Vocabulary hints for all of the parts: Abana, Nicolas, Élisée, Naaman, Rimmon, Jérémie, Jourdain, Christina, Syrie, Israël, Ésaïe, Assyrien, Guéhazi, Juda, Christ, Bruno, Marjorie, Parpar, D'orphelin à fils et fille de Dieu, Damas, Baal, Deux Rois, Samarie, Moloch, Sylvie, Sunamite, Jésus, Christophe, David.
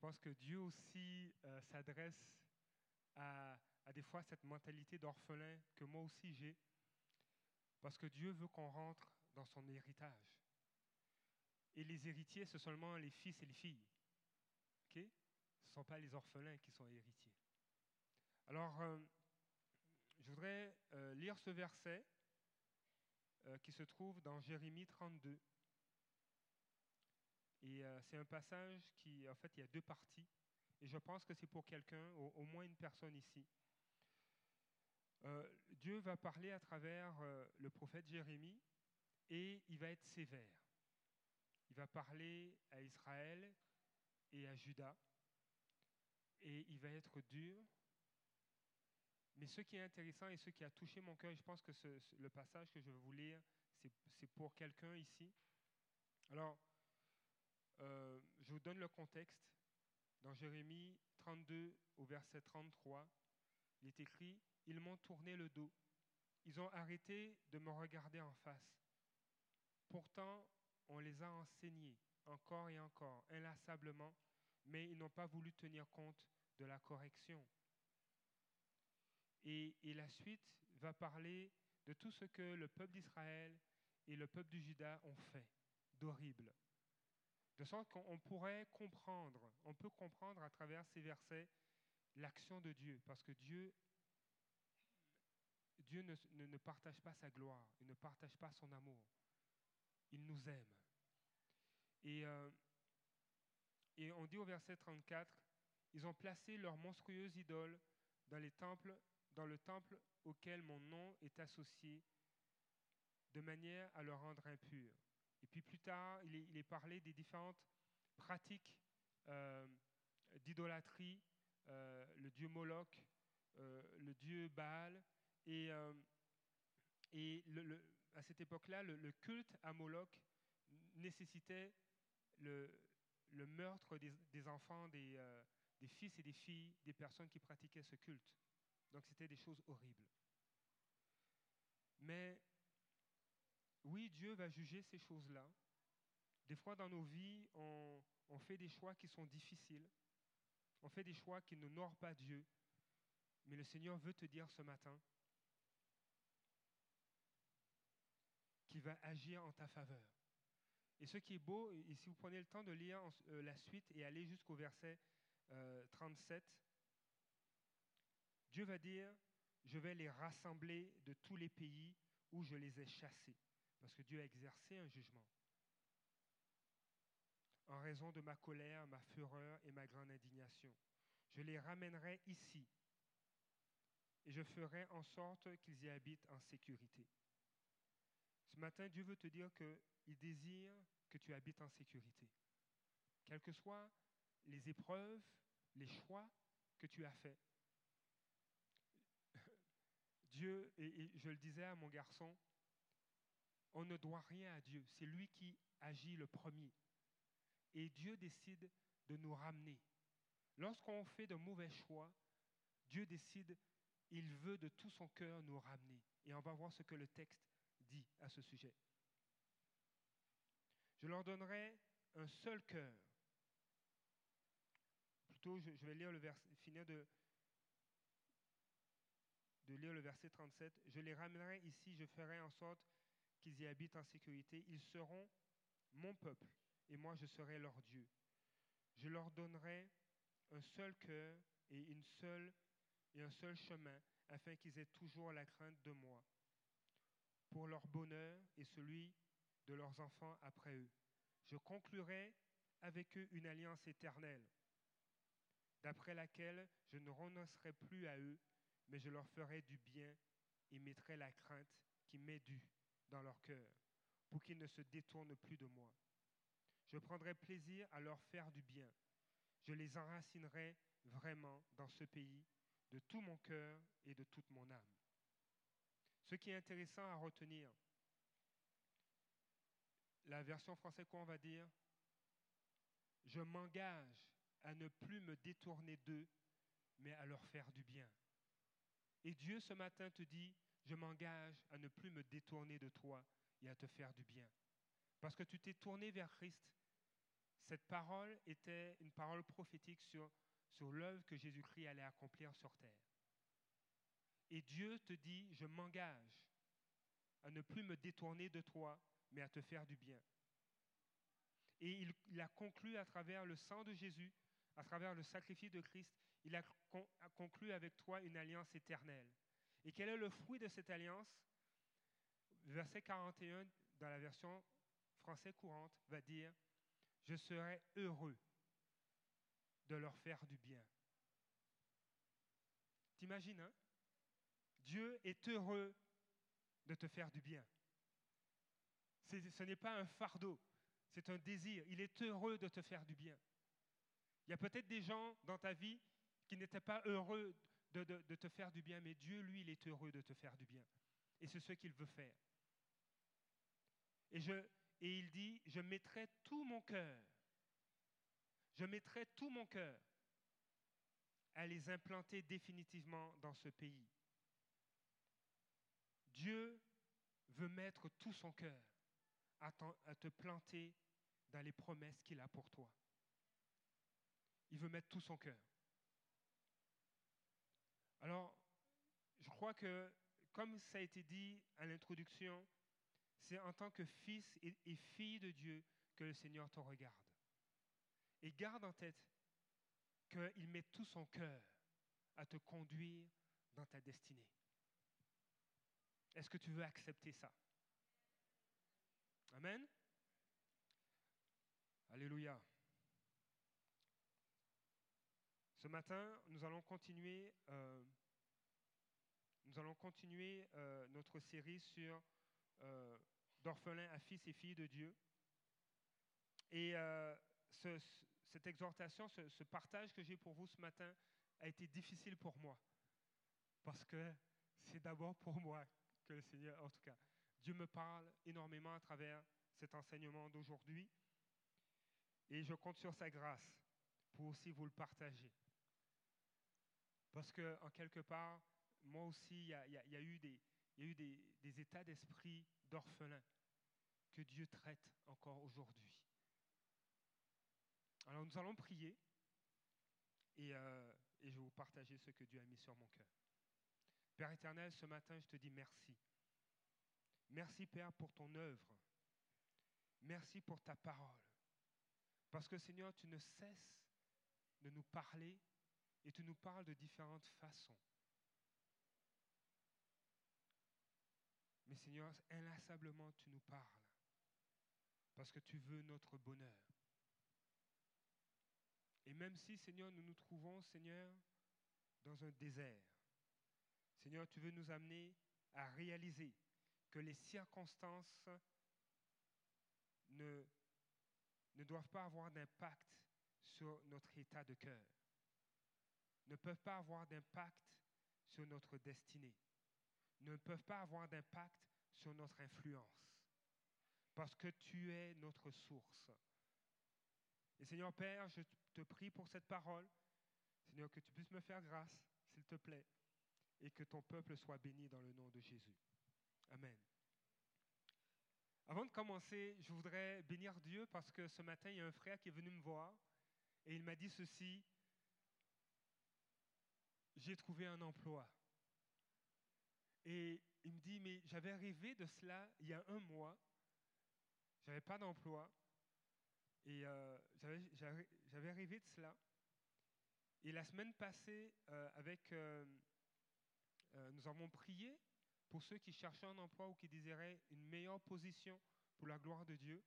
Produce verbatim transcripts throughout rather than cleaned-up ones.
pense que Dieu aussi euh, s'adresse à, à des fois cette mentalité d'orphelin que moi aussi j'ai, parce que Dieu veut qu'on rentre dans son héritage. Et les héritiers, ce sont seulement les fils et les filles. Okay? Ce ne sont pas les orphelins qui sont héritiers. Alors, euh, je voudrais euh, lire ce verset euh, qui se trouve dans Jérémie trente-deux. Et euh, c'est un passage qui, en fait, il y a deux parties. Et je pense que c'est pour quelqu'un, au, au moins une personne ici. Euh, Dieu va parler à travers euh, le prophète Jérémie et il va être sévère. Il va parler à Israël et à Juda et il va être dur. Mais ce qui est intéressant et ce qui a touché mon cœur, je pense que ce, ce, le passage que je vais vous lire, c'est, c'est pour quelqu'un ici. Alors, euh, je vous donne le contexte. Dans Jérémie trente-deux, au verset trente-trois, il est écrit « Ils m'ont tourné le dos. Ils ont arrêté de me regarder en face. Pourtant, on les a enseignés encore et encore, inlassablement, mais ils n'ont pas voulu tenir compte de la correction. » Et, et la suite va parler de tout ce que le peuple d'Israël et le peuple du Juda ont fait d'horrible. De sorte qu'on pourrait comprendre, on peut comprendre à travers ces versets l'action de Dieu, parce que Dieu, Dieu ne, ne, ne partage pas sa gloire, il ne partage pas son amour. Il nous aime. Et, euh, et on dit au verset trente-quatre, « Ils ont placé leur monstrueuse idole dans les temples dans le temple auquel mon nom est associé, de manière à le rendre impur. » Et puis plus tard, il est, il est parlé des différentes pratiques euh, d'idolâtrie, euh, le dieu Moloch, euh, le dieu Baal, et, euh, et le, le, à cette époque-là, le, le culte à Moloch nécessitait le, le meurtre des, des enfants, des, euh, des fils et des filles, des personnes qui pratiquaient ce culte. Donc, c'était des choses horribles. Mais, oui, Dieu va juger ces choses-là. Des fois, dans nos vies, on, on fait des choix qui sont difficiles. On fait des choix qui n'honorent pas Dieu. Mais le Seigneur veut te dire ce matin qu'il va agir en ta faveur. Et ce qui est beau, et si vous prenez le temps de lire la suite et aller jusqu'au verset euh, trente-sept, Dieu va dire, je vais les rassembler de tous les pays où je les ai chassés, parce que Dieu a exercé un jugement. En raison de ma colère, ma fureur et ma grande indignation, je les ramènerai ici et je ferai en sorte qu'ils y habitent en sécurité. Ce matin, Dieu veut te dire qu'il désire que tu habites en sécurité. Quelles que soient les épreuves, les choix que tu as faits, Dieu, et je le disais à mon garçon, on ne doit rien à Dieu. C'est lui qui agit le premier. Et Dieu décide de nous ramener. Lorsqu'on fait de mauvais choix, Dieu décide, il veut de tout son cœur nous ramener. Et on va voir ce que le texte dit à ce sujet. Je leur donnerai un seul cœur. Plutôt, je vais lire le verset, finir de... de lire le verset trente-sept, « Je les ramènerai ici, je ferai en sorte qu'ils y habitent en sécurité. Ils seront mon peuple, et moi je serai leur Dieu. Je leur donnerai un seul cœur et, une seule, et un seul chemin, afin qu'ils aient toujours la crainte de moi, pour leur bonheur et celui de leurs enfants après eux. Je conclurai avec eux une alliance éternelle, d'après laquelle je ne renoncerai plus à eux, mais je leur ferai du bien et mettrai la crainte qui m'est due dans leur cœur, pour qu'ils ne se détournent plus de moi. Je prendrai plaisir à leur faire du bien. Je les enracinerai vraiment dans ce pays, de tout mon cœur et de toute mon âme. » Ce qui est intéressant à retenir, la version française, quoi on va dire? « Je m'engage à ne plus me détourner d'eux, mais à leur faire du bien. » Et Dieu, ce matin, te dit, je m'engage à ne plus me détourner de toi et à te faire du bien. Parce que tu t'es tourné vers Christ, Cette parole était une parole prophétique sur, sur l'œuvre que Jésus-Christ allait accomplir sur terre. Et Dieu te dit, je m'engage à ne plus me détourner de toi, mais à te faire du bien. Et il, il a conclu à travers le sang de Jésus, à travers le sacrifice de Christ, il a, con, a conclu avec toi une alliance éternelle. Et quel est le fruit de cette alliance? Verset quarante et un, dans la version française courante, va dire « Je serai heureux de leur faire du bien. » T'imagines, hein? Dieu est heureux de te faire du bien. C'est, ce n'est pas un fardeau, c'est un désir. Il est heureux de te faire du bien. Il y a peut-être des gens dans ta vie qui n'étaient pas heureux de, de, de te faire du bien, mais Dieu, lui, il est heureux de te faire du bien. Et c'est ce qu'il veut faire. Et, je, et il dit, je mettrai tout mon cœur, je mettrai tout mon cœur à les implanter définitivement dans ce pays. Dieu veut mettre tout son cœur à te planter dans les promesses qu'il a pour toi. Il veut mettre tout son cœur. Alors, je crois que, comme ça a été dit à l'introduction, c'est en tant que fils et, et fille de Dieu que le Seigneur te regarde. Et garde en tête qu'il met tout son cœur à te conduire dans ta destinée. Est-ce que tu veux accepter ça? Amen. Alléluia. Ce matin, nous allons continuer, euh, nous allons continuer euh, notre série sur euh, D'orphelin à fils et filles de Dieu. Et euh, ce, cette exhortation, ce, ce partage que j'ai pour vous ce matin a été difficile pour moi. Parce que c'est d'abord pour moi que le Seigneur, en tout cas, Dieu me parle énormément à travers cet enseignement d'aujourd'hui. Et je compte sur sa grâce pour aussi vous le partager. Parce que, en quelque part, moi aussi, il y a, y a, y a eu des, y a eu des, des états d'esprit d'orphelins que Dieu traite encore aujourd'hui. Alors, nous allons prier et, euh, et je vais vous partager ce que Dieu a mis sur mon cœur. Père éternel, ce matin, je te dis merci. Merci, Père, pour ton œuvre. Merci pour ta parole. Parce que, Seigneur, tu ne cesses de nous parler et tu nous parles de différentes façons. Mais, Seigneur, inlassablement, tu nous parles parce que tu veux notre bonheur. Et même si, Seigneur, nous nous trouvons, Seigneur, dans un désert, Seigneur, tu veux nous amener à réaliser que les circonstances ne, ne doivent pas avoir d'impact sur notre état de cœur, ne peuvent pas avoir d'impact sur notre destinée, ne peuvent pas avoir d'impact sur notre influence, parce que tu es notre source. Et Seigneur Père, je te prie pour cette parole, Seigneur, que tu puisses me faire grâce, s'il te plaît, et que ton peuple soit béni dans le nom de Jésus. Amen. Avant de commencer, je voudrais bénir Dieu parce que ce matin, il y a un frère qui est venu me voir et il m'a dit ceci, « J'ai trouvé un emploi. » Et il me dit, « Mais j'avais rêvé de cela il y a un mois, je n'avais pas d'emploi et euh, j'avais, j'avais, j'avais rêvé de cela. Et la semaine passée, euh, avec... Euh, Euh, nous avons prié pour ceux qui cherchaient un emploi ou qui désiraient une meilleure position pour la gloire de Dieu.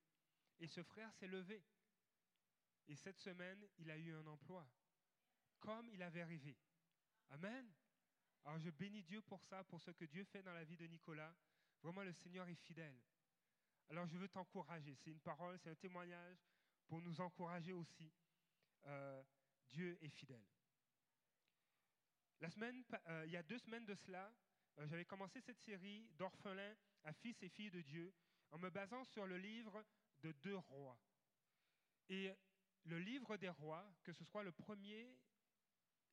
Et ce frère s'est levé. Et cette semaine, il a eu un emploi, comme il avait rêvé. Amen. Alors je bénis Dieu pour ça, pour ce que Dieu fait dans la vie de Nicolas. Vraiment, le Seigneur est fidèle. Alors je veux t'encourager. C'est une parole, c'est un témoignage pour nous encourager aussi. Euh, Dieu est fidèle. La semaine, euh, il y a deux semaines de cela, euh, j'avais commencé cette série d'orphelins à fils et filles de Dieu en me basant sur le livre de Deux Rois. Et le livre des rois, que ce soit le premier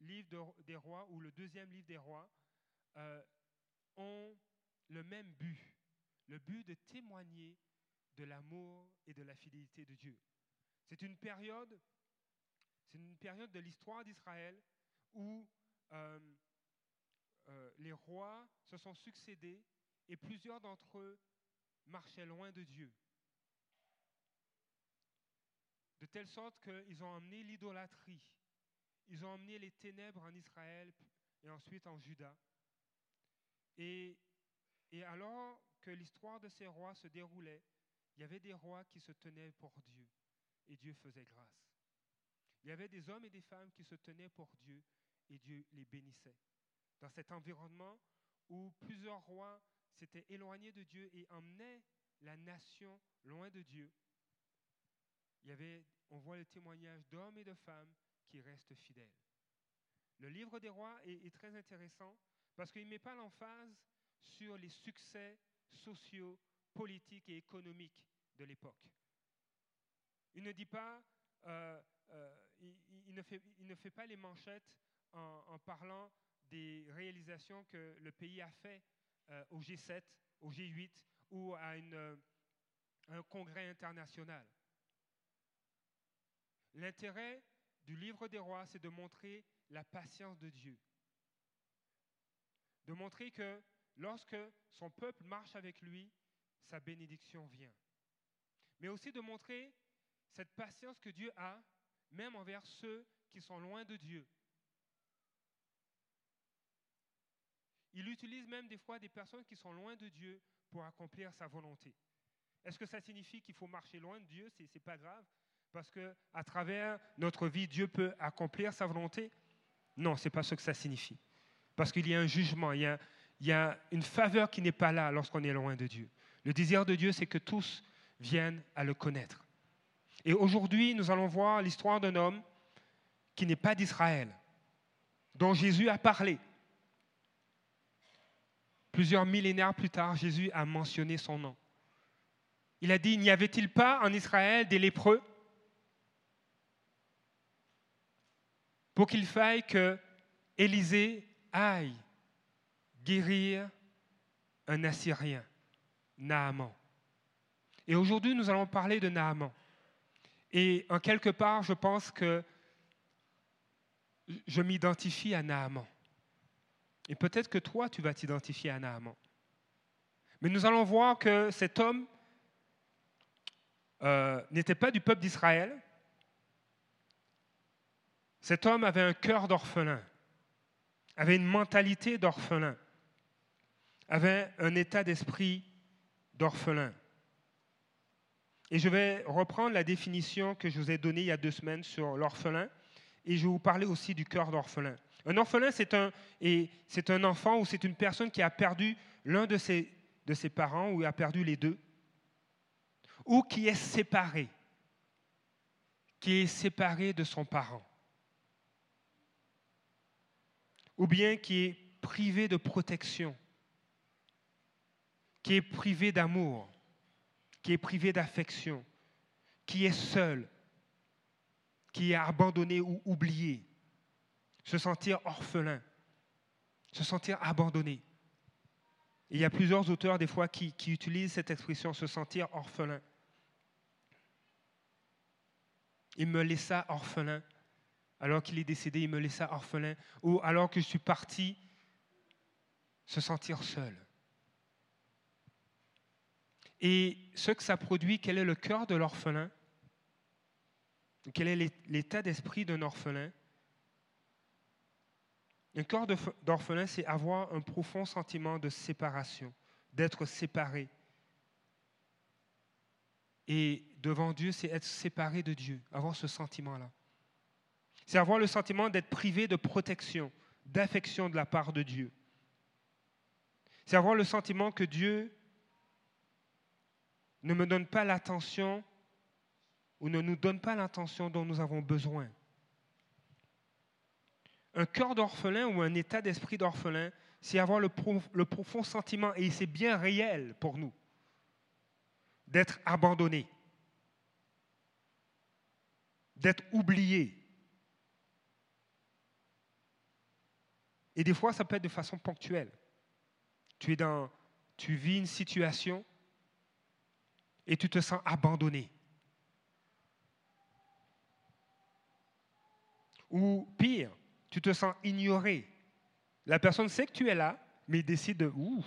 livre de, des rois ou le deuxième livre des rois, euh, ont le même but, le but de témoigner de l'amour et de la fidélité de Dieu. C'est une période, c'est une période de l'histoire d'Israël où euh, euh, les rois se sont succédés et plusieurs d'entre eux marchaient loin de Dieu. De telle sorte qu'ils ont emmené l'idolâtrie. Ils ont emmené les ténèbres en Israël et ensuite en Juda. Et, et alors que l'histoire de ces rois se déroulait, il y avait des rois qui se tenaient pour Dieu et Dieu faisait grâce. Il y avait des hommes et des femmes qui se tenaient pour Dieu et Dieu les bénissait. Dans cet environnement où plusieurs rois s'étaient éloignés de Dieu et emmenaient la nation loin de Dieu, il y avait, on voit le témoignage d'hommes et de femmes qui restent fidèles. Le livre des rois est, est très intéressant parce qu'il ne met pas l'emphase sur les succès sociaux, politiques et économiques de l'époque. Il ne dit pas, euh, euh, il, il, ne fait, il ne fait pas les manchettes en, en parlant des réalisations que le pays a fait euh, au G sept, au G huit ou à une, euh, un congrès international. L'intérêt du livre des rois, c'est de montrer la patience de Dieu. De montrer que lorsque son peuple marche avec lui, sa bénédiction vient. Mais aussi de montrer cette patience que Dieu a, même envers ceux qui sont loin de Dieu. Il utilise même des fois des personnes qui sont loin de Dieu pour accomplir sa volonté. Est-ce que ça signifie qu'il faut marcher loin de Dieu? C'est, c'est pas grave. Parce qu'à travers notre vie, Dieu peut accomplir sa volonté? Non, ce n'est pas ce que ça signifie. Parce qu'il y a un jugement, il y a, il y a une faveur qui n'est pas là lorsqu'on est loin de Dieu. Le désir de Dieu, c'est que tous viennent à le connaître. Et aujourd'hui, nous allons voir l'histoire d'un homme qui n'est pas d'Israël, dont Jésus a parlé. Plusieurs millénaires plus tard, Jésus a mentionné son nom. Il a dit, « N'y avait-il pas en Israël des lépreux ? Pour qu'il faille que Élisée aille guérir un Assyrien, Naaman. » Et aujourd'hui, nous allons parler de Naaman. Et en quelque part, je pense que je m'identifie à Naaman. Et peut-être que toi, tu vas t'identifier à Naaman. Mais nous allons voir que cet homme euh, n'était pas du peuple d'Israël. Cet homme avait un cœur d'orphelin, avait une mentalité d'orphelin, avait un état d'esprit d'orphelin. Et je vais reprendre la définition que je vous ai donnée il y a deux semaines sur l'orphelin, et je vais vous parler aussi du cœur d'orphelin. Un orphelin, c'est un, et c'est un enfant ou c'est une personne qui a perdu l'un de ses, de ses parents ou a perdu les deux, ou qui est séparé, qui est séparé de son parent. Ou bien qui est privé de protection, qui est privé d'amour, qui est privé d'affection, qui est seul, qui est abandonné ou oublié, se sentir orphelin, se sentir abandonné. Et il y a plusieurs auteurs des fois qui, qui utilisent cette expression, se sentir orphelin. Il me laissa orphelin. Alors qu'il est décédé, il me laissa orphelin. Ou alors que je suis parti, se sentir seul. Et ce que ça produit, quel est le cœur de l'orphelin? Quel est l'état d'esprit d'un orphelin? Un cœur d'orphelin, c'est avoir un profond sentiment de séparation, d'être séparé. Et devant Dieu, c'est être séparé de Dieu, avoir ce sentiment-là. C'est avoir le sentiment d'être privé de protection, d'affection de la part de Dieu. C'est avoir le sentiment que Dieu ne me donne pas l'attention ou ne nous donne pas l'attention dont nous avons besoin. Un cœur d'orphelin ou un état d'esprit d'orphelin, c'est avoir le, prof, le profond sentiment, et c'est bien réel pour nous, d'être abandonné, d'être oublié. Et des fois, ça peut être de façon ponctuelle. Tu es dans, tu vis une situation et tu te sens abandonné. Ou pire, tu te sens ignoré. La personne sait que tu es là, mais décide de... Ouf,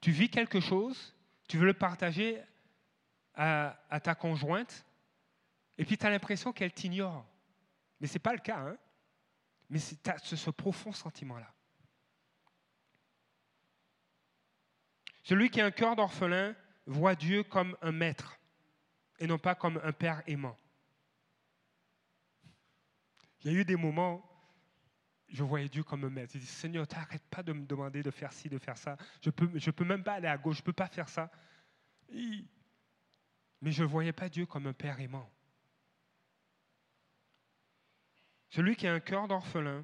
tu vis quelque chose, tu veux le partager à, à ta conjointe, et puis tu as l'impression qu'elle t'ignore. Mais ce n'est pas le cas, hein? Mais tu as ce, ce profond sentiment-là. Celui qui a un cœur d'orphelin voit Dieu comme un maître et non pas comme un père aimant. Il y a eu des moments où je voyais Dieu comme un maître. Je dis, Seigneur, t'arrêtes pas de me demander de faire ci, de faire ça. Je peux, je peux même pas aller à gauche, je peux pas faire ça. Mais je ne voyais pas Dieu comme un père aimant. Celui qui a un cœur d'orphelin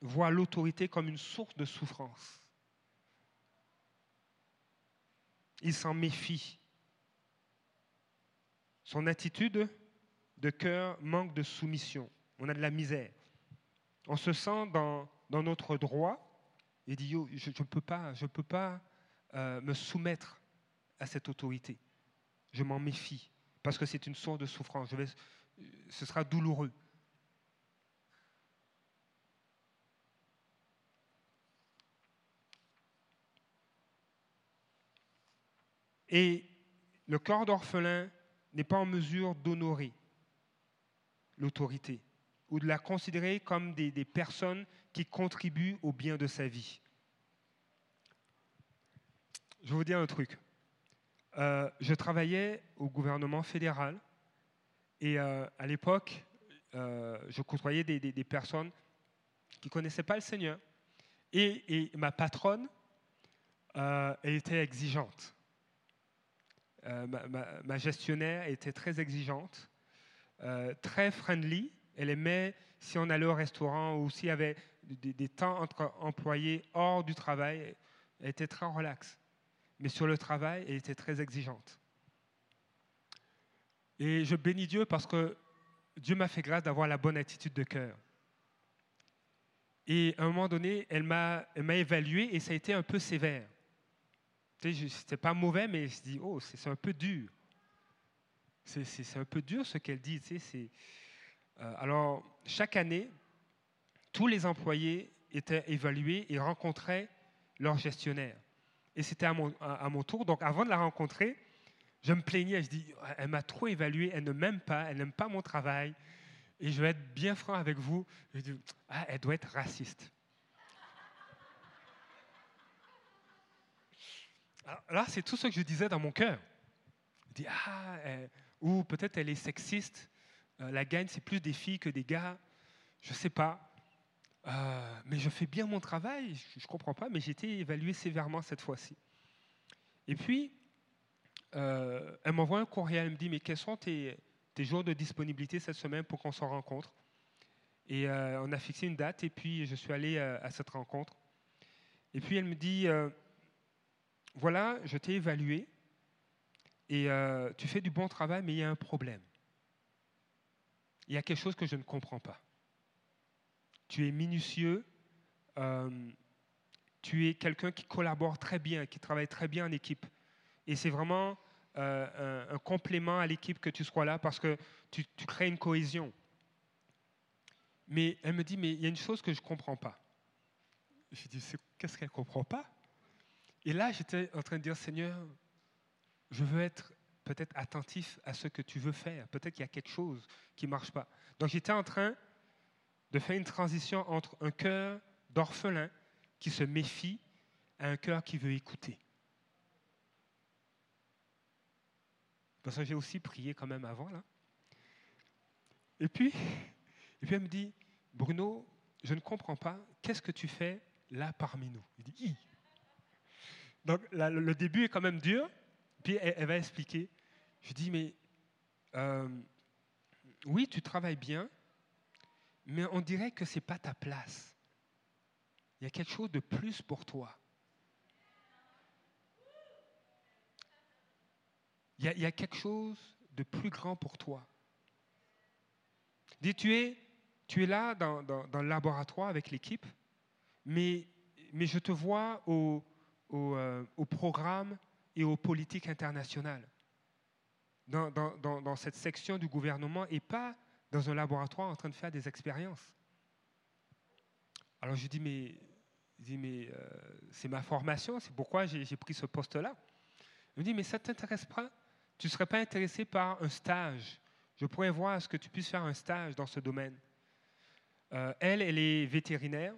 voit l'autorité comme une source de souffrance. Il s'en méfie. Son attitude de cœur manque de soumission. On a de la misère. On se sent dans, dans notre droit et dit, yo, je ne peux pas, je peux pas euh, me soumettre à cette autorité. Je m'en méfie parce que c'est une source de souffrance. Je vais, ce sera douloureux. Et le cœur d'orphelin n'est pas en mesure d'honorer l'autorité ou de la considérer comme des, des personnes qui contribuent au bien de sa vie. Je vais vous dire un truc. Euh, je travaillais au gouvernement fédéral et euh, à l'époque, euh, je côtoyais des, des, des personnes qui ne connaissaient pas le Seigneur. Et, et ma patronne, euh, elle était exigeante. Euh, ma, ma, ma gestionnaire était très exigeante, euh, très friendly. Elle aimait, si on allait au restaurant ou s'il y avait des, des temps entre employés hors du travail, elle était très relaxe. Mais sur le travail, elle était très exigeante. Et je bénis Dieu parce que Dieu m'a fait grâce d'avoir la bonne attitude de cœur. Et à un moment donné, elle m'a, elle m'a évalué et ça a été un peu sévère. C'était pas mauvais, mais je me suis dit, oh, c'est, c'est un peu dur. C'est, c'est, c'est un peu dur ce qu'elle dit. Tu sais, c'est... Euh, alors, chaque année, tous les employés étaient évalués et rencontraient leur gestionnaire. Et c'était à mon, à, à mon tour. Donc, avant de la rencontrer, je me plaignais. Je dis, elle m'a trop évaluée, elle ne m'aime pas, elle n'aime pas mon travail. Et je vais être bien franc avec vous. Je dis, ah, elle doit être raciste. Alors là, c'est tout ce que je disais dans mon cœur. Je dis, ah, elle, ou peut-être elle est sexiste, euh, la gagne, c'est plus des filles que des gars, je ne sais pas. Euh, mais je fais bien mon travail, je ne comprends pas, mais j'ai été évalué sévèrement cette fois-ci. Et puis, euh, elle m'envoie un courriel, elle me dit, mais quels sont tes, tes jours de disponibilité cette semaine pour qu'on se rencontre? Et euh, on a fixé une date, et puis je suis allé euh, à cette rencontre. Et puis, elle me dit... Euh, voilà, je t'ai évalué et euh, tu fais du bon travail, mais il y a un problème. Il y a quelque chose que je ne comprends pas. Tu es minutieux, euh, tu es quelqu'un qui collabore très bien, qui travaille très bien en équipe. Et c'est vraiment euh, un, un complément à l'équipe que tu sois là parce que tu, tu crées une cohésion. Mais elle me dit, mais il y a une chose que je ne comprends pas. Je dis, c'est, qu'est-ce qu'elle ne comprend pas? Et là, j'étais en train de dire, Seigneur, je veux être peut-être attentif à ce que tu veux faire. Peut-être qu'il y a quelque chose qui ne marche pas. Donc, j'étais en train de faire une transition entre un cœur d'orphelin qui se méfie à un cœur qui veut écouter. Parce que j'ai aussi prié quand même avant, là. Et puis, et puis elle me dit, Bruno, je ne comprends pas. Qu'est-ce que tu fais là parmi nous? Il dit, hi. Donc, la, le début est quand même dur, puis elle, elle va expliquer. Je dis, mais euh, oui, tu travailles bien, mais on dirait que ce n'est pas ta place. Il y a quelque chose de plus pour toi. Il y a, il y a quelque chose de plus grand pour toi. Dis, tu es, tu es là dans, dans, dans le laboratoire avec l'équipe, mais, mais je te vois au... Au, euh, au programme et aux politiques internationales, dans, dans, dans, dans cette section du gouvernement et pas dans un laboratoire en train de faire des expériences. Alors je dis, mais, je dis, mais euh, c'est ma formation, c'est pourquoi j'ai, j'ai pris ce poste-là. Il me dit, mais ça ne t'intéresse pas? Tu ne serais pas intéressé par un stage? Je pourrais voir ce que tu puisses faire un stage dans ce domaine. Euh, elle, elle est vétérinaire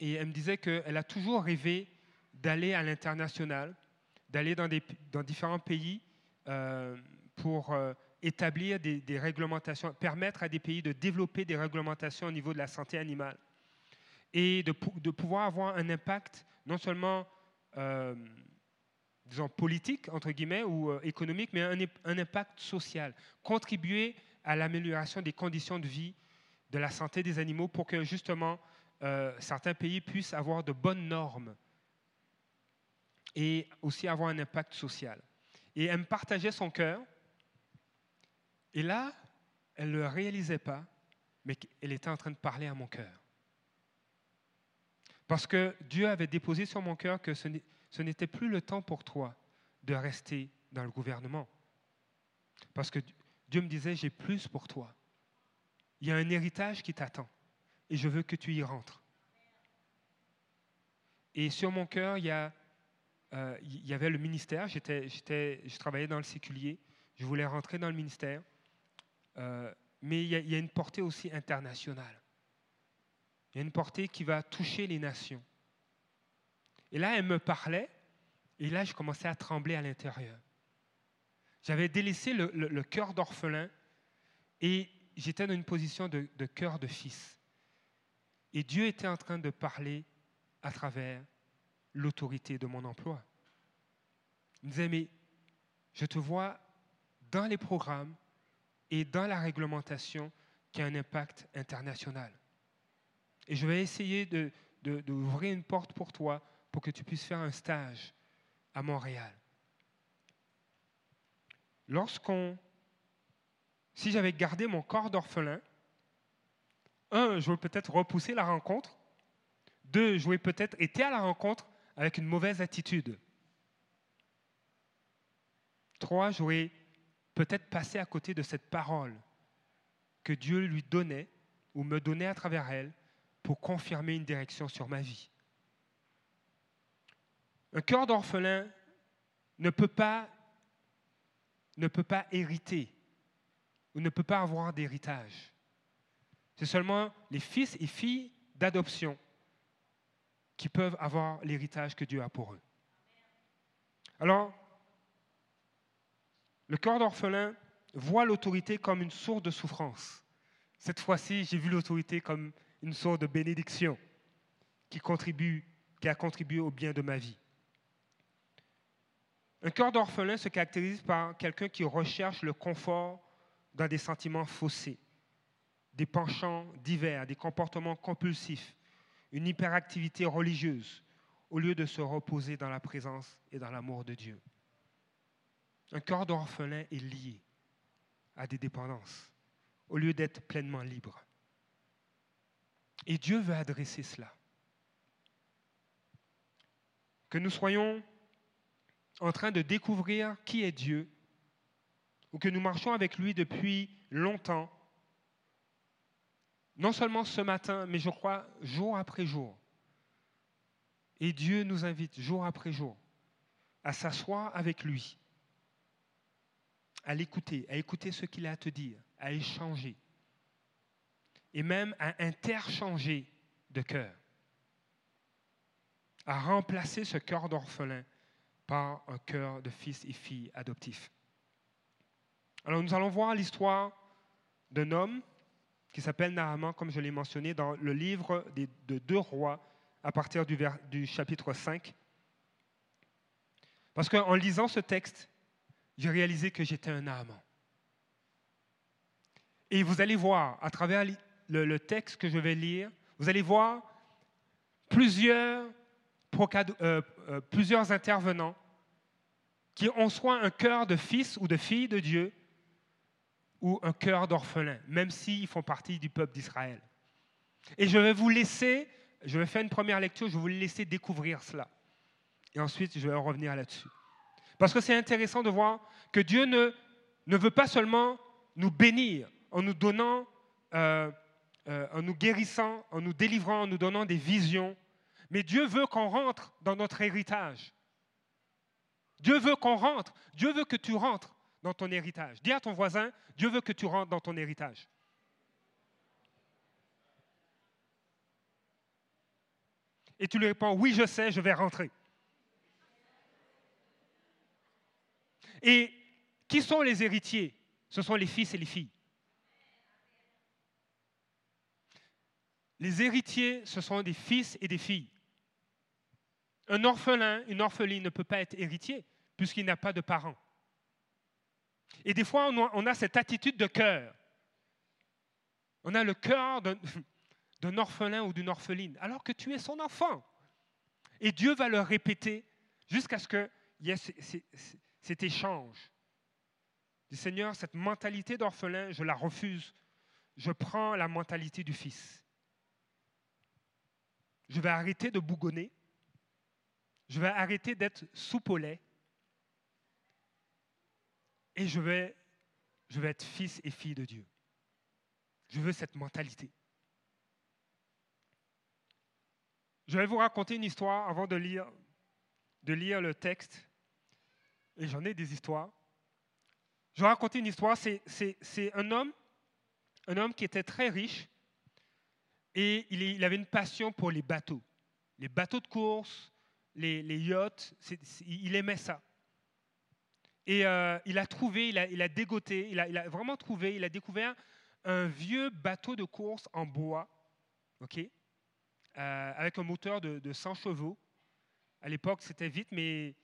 et elle me disait qu'elle a toujours rêvé d'aller à l'international, d'aller dans, des, dans différents pays euh, pour euh, établir des, des réglementations, permettre à des pays de développer des réglementations au niveau de la santé animale et de, de pouvoir avoir un impact non seulement euh, disons politique, entre guillemets, ou euh, économique, mais un, un impact social. Contribuer à l'amélioration des conditions de vie, de la santé des animaux pour que, justement, euh, certains pays puissent avoir de bonnes normes et aussi avoir un impact social. Et elle me partageait son cœur. Et là, elle ne le réalisait pas, mais elle était en train de parler à mon cœur. Parce que Dieu avait déposé sur mon cœur que ce n'était plus le temps pour toi de rester dans le gouvernement. Parce que Dieu me disait, j'ai plus pour toi. Il y a un héritage qui t'attend et je veux que tu y rentres. Et sur mon cœur, il y a Il euh, y avait le ministère, j'étais, j'étais, je travaillais dans le séculier, je voulais rentrer dans le ministère, euh, mais il y, y a une portée aussi internationale. Il y a une portée qui va toucher les nations. Et là, elle me parlait, et là, je commençais à trembler à l'intérieur. J'avais délaissé le, le, le cœur d'orphelin, et j'étais dans une position de, de cœur de fils. Et Dieu était en train de parler à travers l'autorité de mon emploi. Il me disait, mais je te vois dans les programmes et dans la réglementation qui a un impact international. Et je vais essayer de, de, de ouvrir une porte pour toi pour que tu puisses faire un stage à Montréal. Lorsqu'on... Si j'avais gardé mon corps d'orphelin, un, je voulais peut-être repousser la rencontre, deux, je voulais peut-être être à la rencontre avec une mauvaise attitude. Trois, j'aurais peut-être passé à côté de cette parole que Dieu lui donnait ou me donnait à travers elle pour confirmer une direction sur ma vie. Un cœur d'orphelin ne peut pas, ne peut pas hériter ou ne peut pas avoir d'héritage. C'est seulement les fils et filles d'adoption qui peuvent avoir l'héritage que Dieu a pour eux. Alors, le cœur d'orphelin voit l'autorité comme une source de souffrance. Cette fois-ci, j'ai vu l'autorité comme une source de bénédiction qui contribue, qui a contribué au bien de ma vie. Un cœur d'orphelin se caractérise par quelqu'un qui recherche le confort dans des sentiments faussés, des penchants divers, des comportements compulsifs, une hyperactivité religieuse, au lieu de se reposer dans la présence et dans l'amour de Dieu. Un cœur d'orphelin est lié à des dépendances, au lieu d'être pleinement libre. Et Dieu veut adresser cela. Que nous soyons en train de découvrir qui est Dieu, ou que nous marchions avec lui depuis longtemps, non seulement ce matin, mais je crois jour après jour. Et Dieu nous invite jour après jour à s'asseoir avec lui, à l'écouter, à écouter ce qu'il a à te dire, à échanger et même à interchanger de cœur, à remplacer ce cœur d'orphelin par un cœur de fils et filles adoptifs. Alors nous allons voir l'histoire d'un homme qui s'appelle Naaman, comme je l'ai mentionné, dans le livre des, de Deux Rois, à partir du, vers, du chapitre cinq. Parce qu'en lisant ce texte, j'ai réalisé que j'étais un Naaman. Et vous allez voir, à travers le, le texte que je vais lire, vous allez voir plusieurs, euh, euh, plusieurs intervenants qui ont soit un cœur de fils ou de fille de Dieu, ou un cœur d'orphelin, même s'ils font partie du peuple d'Israël. Et je vais vous laisser, je vais faire une première lecture, je vais vous laisser découvrir cela. Et ensuite, je vais revenir là-dessus. Parce que c'est intéressant de voir que Dieu ne, ne veut pas seulement nous bénir en nous donnant, euh, euh, en nous guérissant, en nous délivrant, en nous donnant des visions. Mais Dieu veut qu'on rentre dans notre héritage. Dieu veut qu'on rentre. Dieu veut que tu rentres dans ton héritage. Dis à ton voisin, Dieu veut que tu rentres dans ton héritage. Et tu lui réponds, oui, je sais, je vais rentrer. Et qui sont les héritiers? Ce sont les fils et les filles. Les héritiers, ce sont des fils et des filles. Un orphelin, une orpheline ne peut pas être héritier puisqu'il n'a pas de parents. Et des fois, on a cette attitude de cœur. On a le cœur d'un, d'un orphelin ou d'une orpheline, alors que tu es son enfant. Et Dieu va le répéter jusqu'à ce qu'il y ait cet échange. Du Seigneur, cette mentalité d'orphelin, je la refuse. Je prends la mentalité du fils. Je vais arrêter de bougonner. Je vais arrêter d'être soupe au lait. Et je vais, je vais être fils et fille de Dieu. Je veux cette mentalité. Je vais vous raconter une histoire avant de lire, de lire le texte. Et j'en ai des histoires. Je vais raconter une histoire. C'est, c'est, c'est un homme, un homme qui était très riche et il, il avait une passion pour les bateaux. Les bateaux de course, les, les yachts, c'est, c'est, il aimait ça. Et euh, il a trouvé, il a, il a dégoté, il a, il a vraiment trouvé, il a découvert un vieux bateau de course en bois, ok, euh, avec un moteur de, de cent chevaux. À l'époque, c'était vite, mais,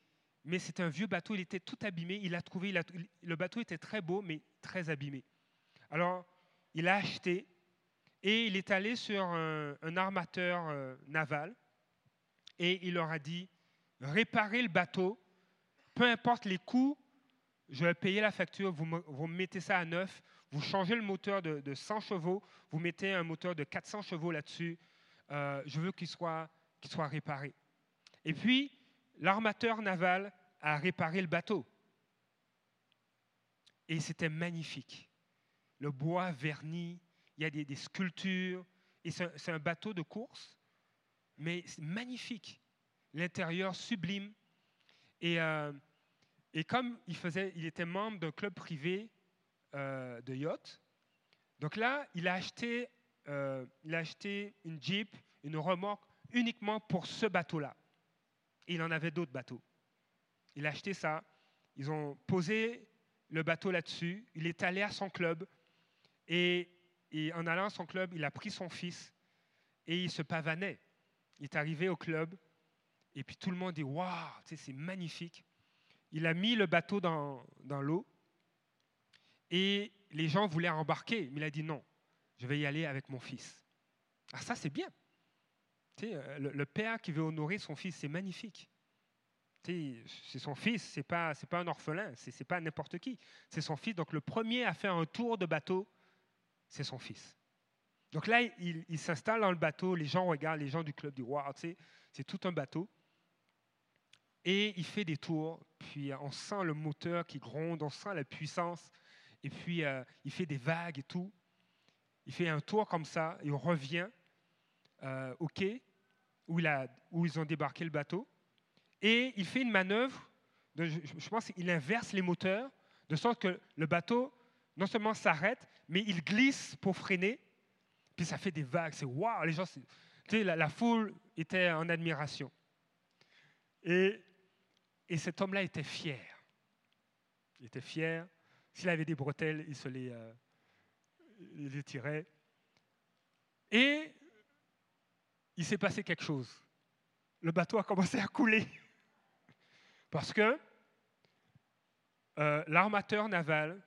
mais c'était un vieux bateau, il était tout abîmé. Il a trouvé, il a, le bateau était très beau, mais très abîmé. Alors, il a acheté et il est allé sur un, un armateur euh, naval et il leur a dit, réparez le bateau, peu importe les coûts. Je vais payer la facture, vous, vous mettez ça à neuf, vous changez le moteur de, de cent chevaux, vous mettez un moteur de quatre cents chevaux là-dessus, euh, je veux qu'il soit, qu'il soit réparé. Et puis, l'armateur naval a réparé le bateau. Et c'était magnifique. Le bois verni, il y a des, des sculptures, et c'est un, c'est un bateau de course, mais c'est magnifique. L'intérieur sublime. Et... Euh, Et comme il, faisait, il était membre d'un club privé euh, de yacht, donc là, il a, acheté, euh, il a acheté une Jeep, une remorque, uniquement pour ce bateau-là. Et il en avait d'autres bateaux. Il a acheté ça, ils ont posé le bateau là-dessus, il est allé à son club, et, et en allant à son club, il a pris son fils, et il se pavanait. Il est arrivé au club, et puis tout le monde dit « Waouh, c'est magnifique !» Il a mis le bateau dans, dans l'eau et les gens voulaient embarquer. Mais il a dit non, je vais y aller avec mon fils. Ah ça, c'est bien. Tu sais, le, le père qui veut honorer son fils, c'est magnifique. Tu sais, c'est son fils, ce n'est pas, c'est pas un orphelin, ce n'est pas n'importe qui. C'est son fils. Donc le premier à faire un tour de bateau, c'est son fils. Donc là, il, il s'installe dans le bateau, les gens regardent, les gens du club disent wow, tu sais, c'est tout un bateau. Et il fait des tours, puis on sent le moteur qui gronde, on sent la puissance, et puis euh, il fait des vagues et tout. Il fait un tour comme ça, et on revient euh, au quai où, il a, où ils ont débarqué le bateau. Et il fait une manœuvre, de, je, je pense qu'il inverse les moteurs, de sorte que le bateau, non seulement s'arrête, mais il glisse pour freiner, puis ça fait des vagues. C'est waouh, les gens, tu sais, la, la foule était en admiration. Et... Et cet homme-là était fier. Il était fier. S'il avait des bretelles, il se les, euh, il les tirait. Et il s'est passé quelque chose. Le bateau a commencé à couler. Parce que euh, l'armateur naval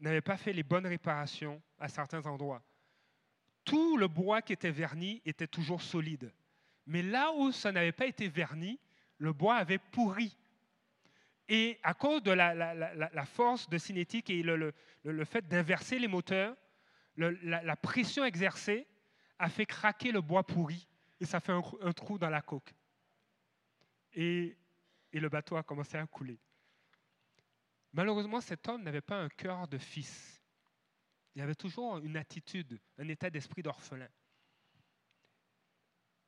n'avait pas fait les bonnes réparations à certains endroits. Tout le bois qui était verni était toujours solide. Mais là où ça n'avait pas été verni, le bois avait pourri. Et à cause de la, la, la, la force de cinétique et le, le, le fait d'inverser les moteurs, le, la, la pression exercée a fait craquer le bois pourri. Et ça fait un, un trou dans la coque. Et, et le bateau a commencé à couler. Malheureusement, cet homme n'avait pas un cœur de fils. Il y avait toujours une attitude, un état d'esprit d'orphelin.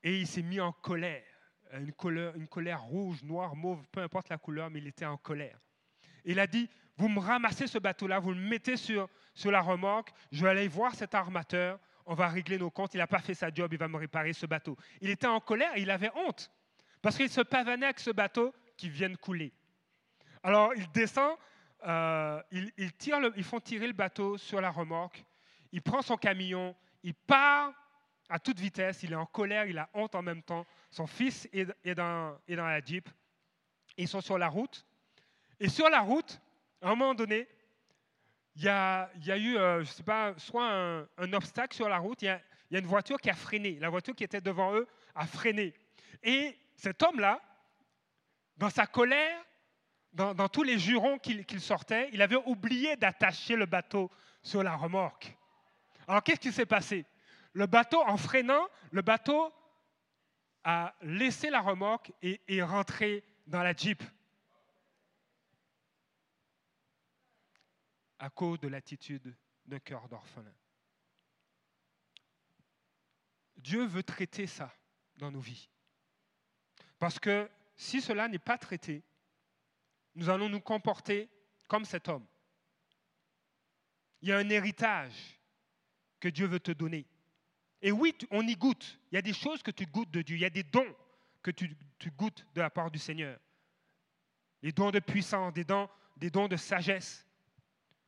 Et il s'est mis en colère, une colère, une colère rouge, noire, mauve, peu importe la couleur, mais il était en colère. Il a dit, vous me ramassez ce bateau-là, vous le mettez sur, sur la remorque, je vais aller voir cet armateur, on va régler nos comptes, il n'a pas fait sa job, il va me réparer ce bateau. Il était en colère, il avait honte, parce qu'il se pavanait avec ce bateau qui vient de couler. Alors, il descend, euh, il, il tire le, ils font tirer le bateau sur la remorque, il prend son camion, il part à toute vitesse, il est en colère, il a honte en même temps, son fils est, est, dans, est dans la Jeep, ils sont sur la route, et sur la route, à un moment donné, il y a, il y a eu, euh, je sais pas, soit un, un obstacle sur la route, il y, a, il y a une voiture qui a freiné, la voiture qui était devant eux a freiné, et cet homme-là, dans sa colère, Dans, dans tous les jurons qu'il, qu'il sortait, il avait oublié d'attacher le bateau sur la remorque. Alors, qu'est-ce qui s'est passé? Le bateau, en freinant, le bateau a laissé la remorque et est rentré dans la Jeep. À cause de l'attitude d'un cœur d'orphelin. Dieu veut traiter ça dans nos vies. Parce que si cela n'est pas traité, nous allons nous comporter comme cet homme. Il y a un héritage que Dieu veut te donner. Et oui, on y goûte. Il y a des choses que tu goûtes de Dieu. Il y a des dons que tu, tu goûtes de la part du Seigneur. Des dons de puissance, des dons, des dons de sagesse.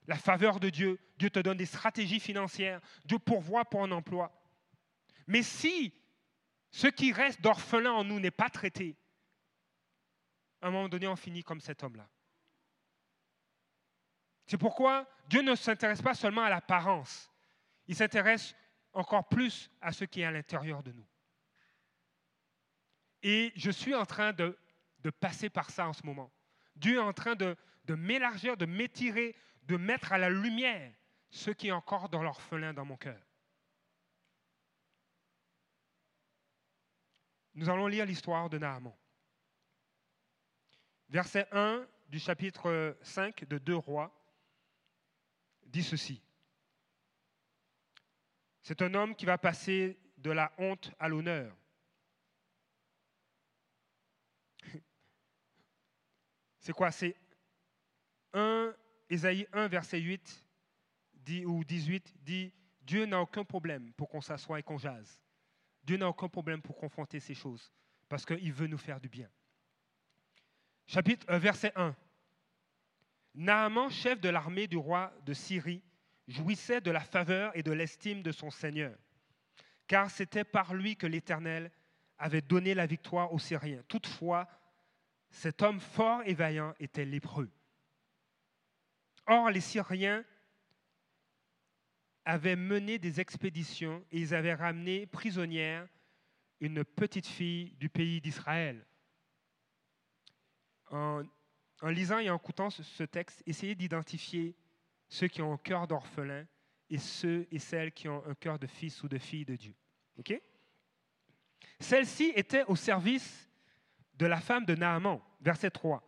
La faveur de Dieu. Dieu te donne des stratégies financières. Dieu pourvoit pour un emploi. Mais si ce qui reste d'orphelin en nous n'est pas traité, à un moment donné, on finit comme cet homme-là. C'est pourquoi Dieu ne s'intéresse pas seulement à l'apparence. Il s'intéresse encore plus à ce qui est à l'intérieur de nous. Et je suis en train de, de passer par ça en ce moment. Dieu est en train de, de m'élargir, de m'étirer, de mettre à la lumière ce qui est encore dans l'orphelin dans mon cœur. Nous allons lire l'histoire de Naaman. Verset un du chapitre cinq de Deux Rois dit ceci. C'est un homme qui va passer de la honte à l'honneur. C'est quoi? C'est un, Ésaïe un, verset huit dit, ou dix-huit dit « Dieu n'a aucun problème pour qu'on s'assoie et qu'on jase. Dieu n'a aucun problème pour confronter ces choses parce qu'il veut nous faire du bien. » Chapitre, euh, verset un. Naaman, chef de l'armée du roi de Syrie, jouissait de la faveur et de l'estime de son Seigneur, car c'était par lui que l'Éternel avait donné la victoire aux Syriens. Toutefois, cet homme fort et vaillant était lépreux. Or, les Syriens avaient mené des expéditions et ils avaient ramené prisonnière une petite fille du pays d'Israël. En, en lisant et en écoutant ce, ce texte, essayez d'identifier ceux qui ont un cœur d'orphelin et ceux et celles qui ont un cœur de fils ou de fille de Dieu. Okay? Celle-ci était au service de la femme de Naaman, verset trois.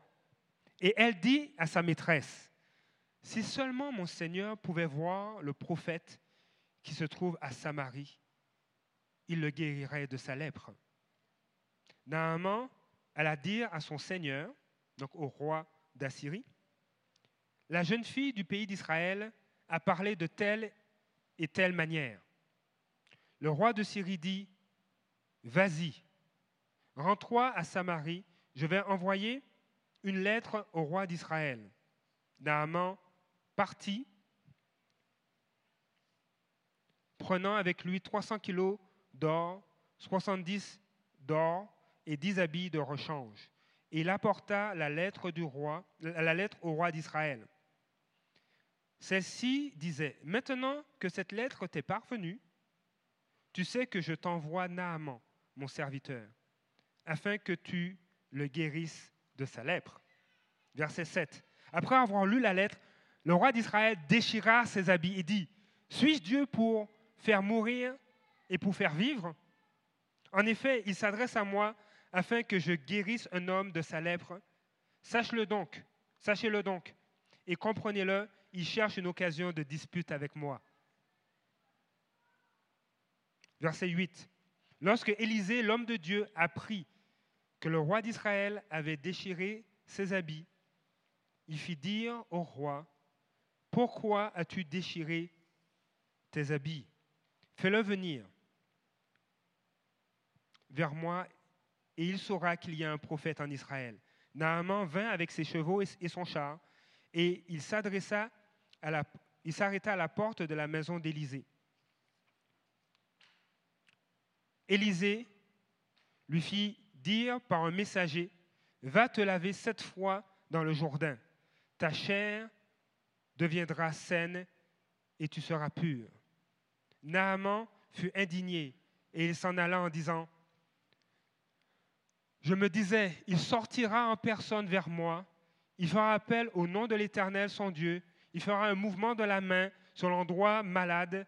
Et elle dit à sa maîtresse, « Si seulement mon Seigneur pouvait voir le prophète qui se trouve à Samarie, il le guérirait de sa lèpre. » Naaman alla dire à son Seigneur, donc au roi d'Assyrie, « La jeune fille du pays d'Israël a parlé de telle et telle manière. » Le roi de Syrie dit, « Vas-y, rends-toi à Samarie, je vais envoyer une lettre au roi d'Israël. » Naaman partit, prenant avec lui trois cents kilos d'or, soixante-dix d'or et dix habits de rechange. Et il apporta la lettre, du roi, la lettre au roi d'Israël. Celle-ci disait, « Maintenant que cette lettre t'est parvenue, tu sais que je t'envoie Naaman, mon serviteur, afin que tu le guérisses de sa lèpre. » Verset sept. Après avoir lu la lettre, le roi d'Israël déchira ses habits et dit, « Suis-je Dieu pour faire mourir et pour faire vivre? En effet, il s'adresse à moi afin que je guérisse un homme de sa lèpre. Sache-le donc, sachez-le donc, et comprenez-le, il cherche une occasion de dispute avec moi. verset huit. Lorsque Élisée, l'homme de Dieu, apprit que le roi d'Israël avait déchiré ses habits, il fit dire au roi, « Pourquoi as-tu déchiré tes habits? Fais-le venir vers moi, et il saura qu'il y a un prophète en Israël. » Naaman vint avec ses chevaux et son char, et il s'adressa à la, il s'arrêta à la porte de la maison d'Élisée. Élisée lui fit dire par un messager, « Va te laver sept fois dans le Jourdain, ta chair deviendra saine et tu seras pur. » Naaman fut indigné et il s'en alla en disant, « Je me disais, il sortira en personne vers moi, il fera appel au nom de l'Éternel son Dieu, il fera un mouvement de la main sur l'endroit malade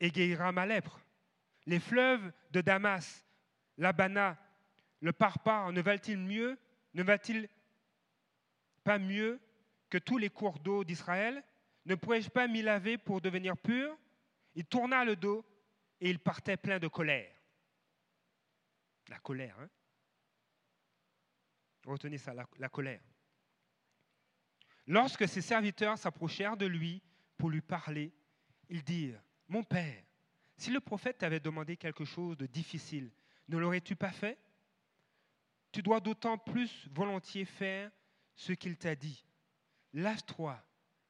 et guérira ma lèpre. » Les fleuves de Damas, l'Abana, le Parpar, ne valent-ils mieux, ne valent-ils pas mieux que tous les cours d'eau d'Israël? Ne pourrais-je pas m'y laver pour devenir pur? Il tourna le dos et il partait plein de colère. La colère, hein? Retenez ça, la, la colère. Lorsque ses serviteurs s'approchèrent de lui pour lui parler, ils dirent, « Mon père, si le prophète t'avait demandé quelque chose de difficile, ne l'aurais-tu pas fait? Tu dois d'autant plus volontiers faire ce qu'il t'a dit. Lave-toi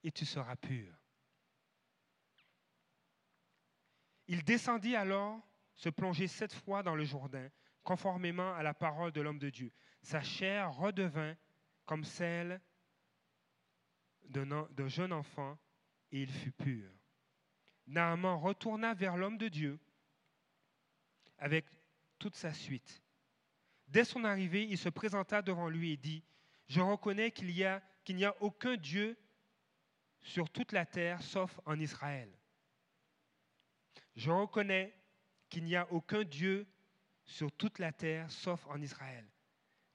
et tu seras pur. » Il descendit alors se plonger sept fois dans le Jourdain, conformément à la parole de l'homme de Dieu. Sa chair redevint comme celle d'un jeune enfant et il fut pur. Naaman retourna vers l'homme de Dieu avec toute sa suite. Dès son arrivée, il se présenta devant lui et dit, « Je reconnais qu'il y a, qu'il n'y a aucun Dieu sur toute la terre sauf en Israël. Je reconnais qu'il n'y a aucun Dieu sur toute la terre sauf en Israël.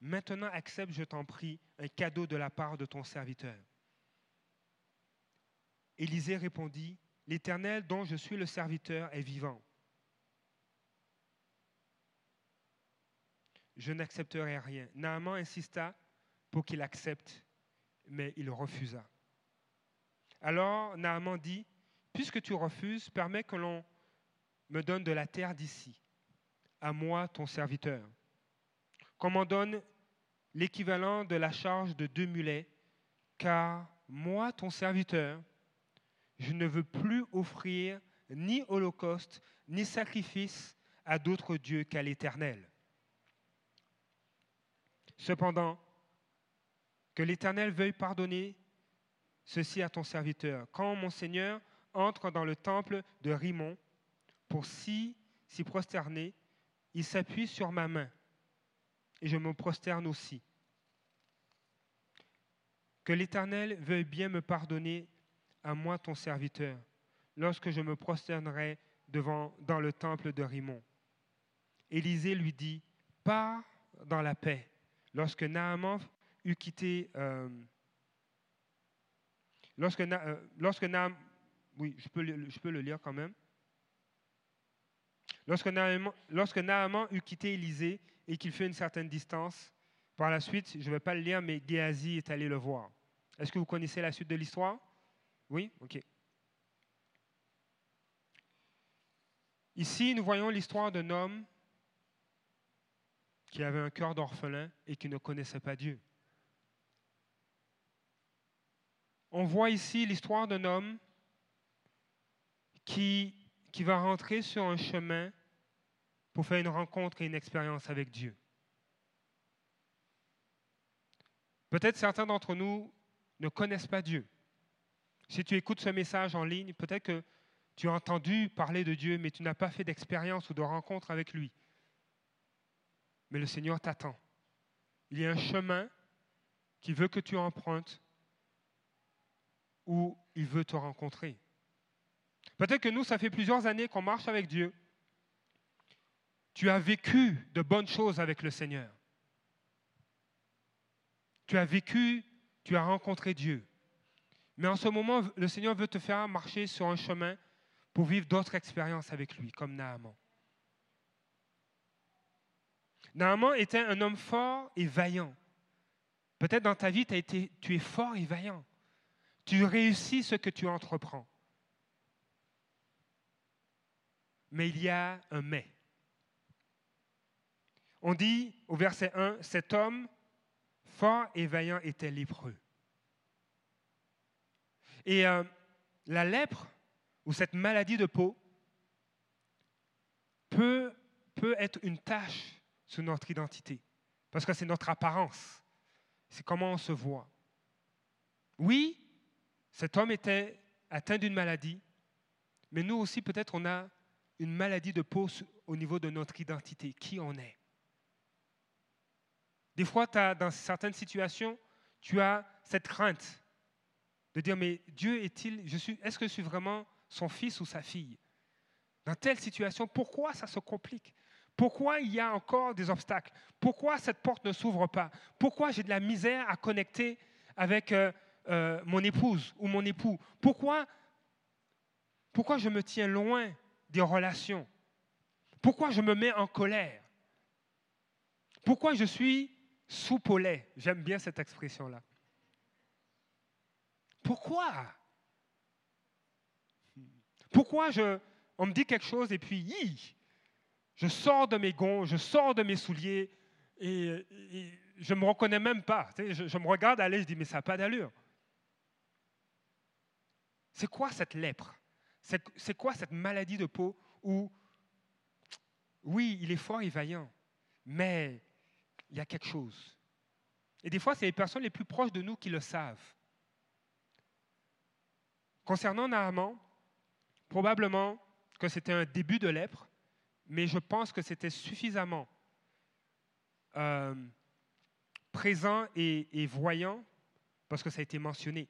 Maintenant accepte, je t'en prie, un cadeau de la part de ton serviteur. » Élisée répondit, « L'Éternel dont je suis le serviteur est vivant. Je n'accepterai rien. » Naaman insista pour qu'il accepte, mais il refusa. Alors Naaman dit, « Puisque tu refuses, permets que l'on me donne de la terre d'ici, à moi ton serviteur. Qu'on m'en donne l'équivalent de la charge de deux mulets, car moi ton serviteur, je ne veux plus offrir ni holocauste, ni sacrifice à d'autres dieux qu'à l'Éternel. Cependant, que l'Éternel veuille pardonner ceci à ton serviteur. Quand mon Seigneur entre dans le temple de Rimmon pour s'y si, si prosterner, il s'appuie sur ma main et je me prosterne aussi. Que l'Éternel veuille bien me pardonner à moi ton serviteur, lorsque je me prosternerai devant, dans le temple de Rimmon. » Élisée lui dit, « Pars dans la paix. » Lorsque Naaman eut quitté, euh, lorsque, Na, euh, lorsque Naaman, oui, je peux, je peux le lire quand même. Lorsque Naaman, lorsque Naaman eut quitté Élisée et qu'il fut une certaine distance, par la suite, je ne vais pas le lire, mais Guéhazi est allé le voir. Est-ce que vous connaissez la suite de l'histoire? Oui, ok. Ici, nous voyons l'histoire d'un homme qui avait un cœur d'orphelin et qui ne connaissait pas Dieu. On voit ici l'histoire d'un homme qui, qui va rentrer sur un chemin pour faire une rencontre et une expérience avec Dieu. Peut-être certains d'entre nous ne connaissent pas Dieu. Si tu écoutes ce message en ligne, peut-être que tu as entendu parler de Dieu, mais tu n'as pas fait d'expérience ou de rencontre avec lui. Mais le Seigneur t'attend. Il y a un chemin qu'il veut que tu empruntes où il veut te rencontrer. Peut-être que nous, ça fait plusieurs années qu'on marche avec Dieu. Tu as vécu de bonnes choses avec le Seigneur. Tu as vécu, tu as rencontré Dieu. Mais en ce moment, le Seigneur veut te faire marcher sur un chemin pour vivre d'autres expériences avec lui, comme Naaman. Naaman était un homme fort et vaillant. Peut-être dans ta vie, t'as été, tu es fort et vaillant. Tu réussis ce que tu entreprends. Mais il y a un mais. On dit au verset un, « Cet homme fort et vaillant était lépreux. » Et euh, la lèpre, ou cette maladie de peau, peut, peut être une tache sur notre identité, parce que c'est notre apparence, c'est comment on se voit. Oui, cet homme était atteint d'une maladie, mais nous aussi, peut-être, on a une maladie de peau au niveau de notre identité, qui on est. Des fois, t'as, dans certaines situations, tu as cette crainte de dire, mais Dieu est-il, je suis, est-ce que je suis vraiment son fils ou sa fille? Dans telle situation, pourquoi ça se complique? Pourquoi il y a encore des obstacles? Pourquoi cette porte ne s'ouvre pas? Pourquoi j'ai de la misère à connecter avec euh, euh, mon épouse ou mon époux? Pourquoi, pourquoi je me tiens loin des relations? Pourquoi je me mets en colère? Pourquoi je suis soupe au lait? J'aime bien cette expression-là. Pourquoi? Pourquoi je, on me dit quelque chose et puis... Hi, je sors de mes gonds, je sors de mes souliers et, et je ne me reconnais même pas. Tu sais, je, je me regarde aller, je dis, mais ça n'a pas d'allure. C'est quoi cette lèpre? C'est, c'est quoi cette maladie de peau où, oui, il est fort et vaillant, mais il y a quelque chose. Et des fois, c'est les personnes les plus proches de nous qui le savent. Concernant Naaman, probablement que c'était un début de lèpre, mais je pense que c'était suffisamment euh, présent et, et voyant parce que ça a été mentionné.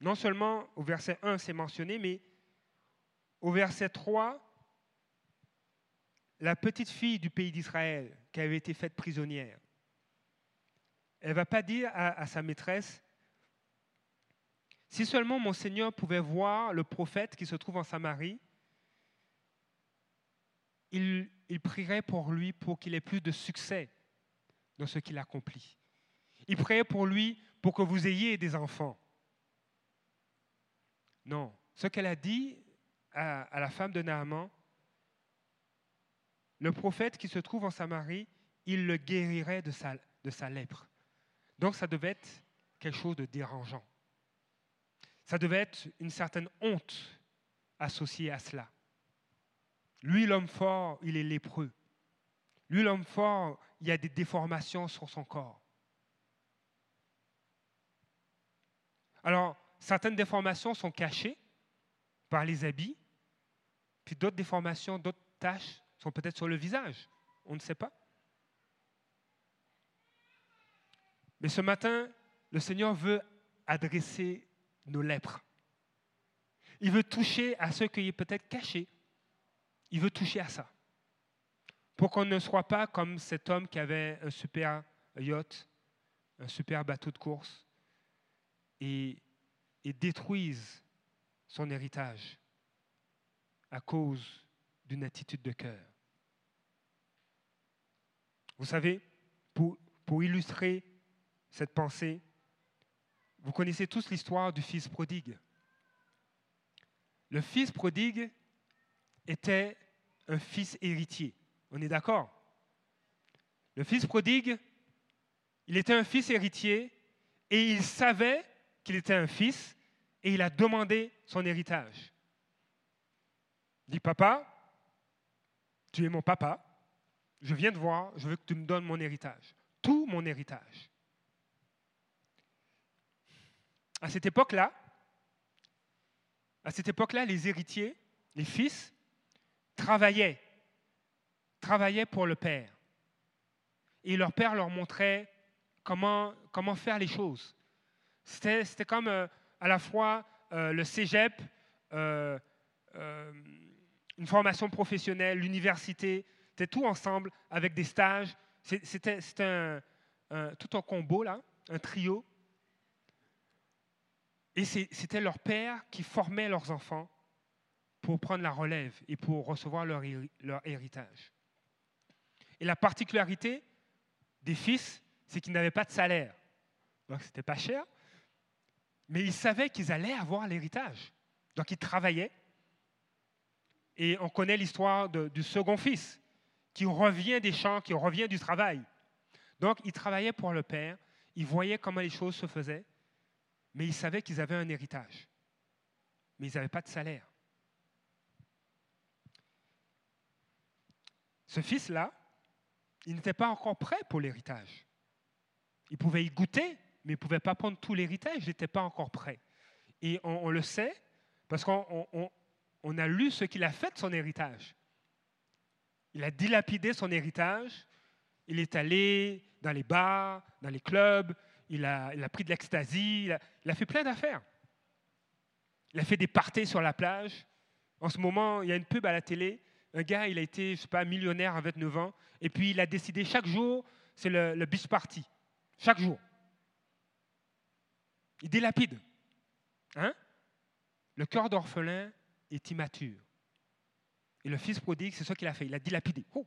Non seulement au verset un, c'est mentionné, mais au verset trois, la petite fille du pays d'Israël qui avait été faite prisonnière, elle ne va pas dire à, à sa maîtresse, « Si seulement mon Seigneur pouvait voir le prophète qui se trouve en Samarie, Il, il prierait pour lui pour qu'il ait plus de succès dans ce qu'il accomplit. Il prierait pour lui pour que vous ayez des enfants. » Non. Ce qu'elle a dit à, à la femme de Naaman, le prophète qui se trouve en Samarie, il le guérirait de sa, de sa lèpre. Donc ça devait être quelque chose de dérangeant. Ça devait être une certaine honte associée à cela. Lui, l'homme fort, il est lépreux. Lui, l'homme fort, il y a des déformations sur son corps. Alors, certaines déformations sont cachées par les habits, puis d'autres déformations, d'autres taches sont peut-être sur le visage. On ne sait pas. Mais ce matin, le Seigneur veut adresser nos lèpres. Il veut toucher à ce qui est peut-être caché. Il veut toucher à ça, pour qu'on ne soit pas comme cet homme qui avait un super yacht, un super bateau de course, et, et détruise son héritage à cause d'une attitude de cœur. Vous savez, pour, pour illustrer cette pensée, vous connaissez tous l'histoire du fils prodigue. Le fils prodigue était un fils héritier. On est d'accord? Le fils prodigue, il était un fils héritier et il savait qu'il était un fils et il a demandé son héritage. Il dit, papa, tu es mon papa, je viens te voir, je veux que tu me donnes mon héritage, tout mon héritage. À cette époque-là, à cette époque-là, les héritiers, les fils, travaillaient, travaillaient pour le père. Et leur père leur montrait comment, comment faire les choses. C'était, c'était comme euh, à la fois euh, le cégep, euh, euh, une formation professionnelle, l'université, c'était tout ensemble avec des stages. C'est, c'était c'était un, un, tout un combo, là, un trio. Et c'est, c'était leur père qui formait leurs enfants pour prendre la relève et pour recevoir leur, leur héritage. Et la particularité des fils, c'est qu'ils n'avaient pas de salaire. Donc, c'était pas cher. Mais ils savaient qu'ils allaient avoir l'héritage. Donc, ils travaillaient. Et on connaît l'histoire de, du second fils, qui revient des champs, qui revient du travail. Donc, ils travaillaient pour le père. Ils voyaient comment les choses se faisaient. Mais ils savaient qu'ils avaient un héritage. Mais ils n'avaient pas de salaire. Ce fils-là, il n'était pas encore prêt pour l'héritage. Il pouvait y goûter, mais il ne pouvait pas prendre tout l'héritage, il n'était pas encore prêt. Et on, on le sait, parce qu'on on, on a lu ce qu'il a fait de son héritage. Il a dilapidé son héritage, il est allé dans les bars, dans les clubs, il a, il a pris de l'ecstasy, il a, il a fait plein d'affaires. Il a fait des parties sur la plage. En ce moment, il y a une pub à la télé. Un gars, il a été, je sais pas, millionnaire à vingt-neuf ans, et puis il a décidé chaque jour, c'est le, le beach party, chaque jour. Il délapide. Hein? Le cœur d'orphelin est immature. Et le fils prodigue, c'est ça qu'il a fait, il a dilapidé. Oh.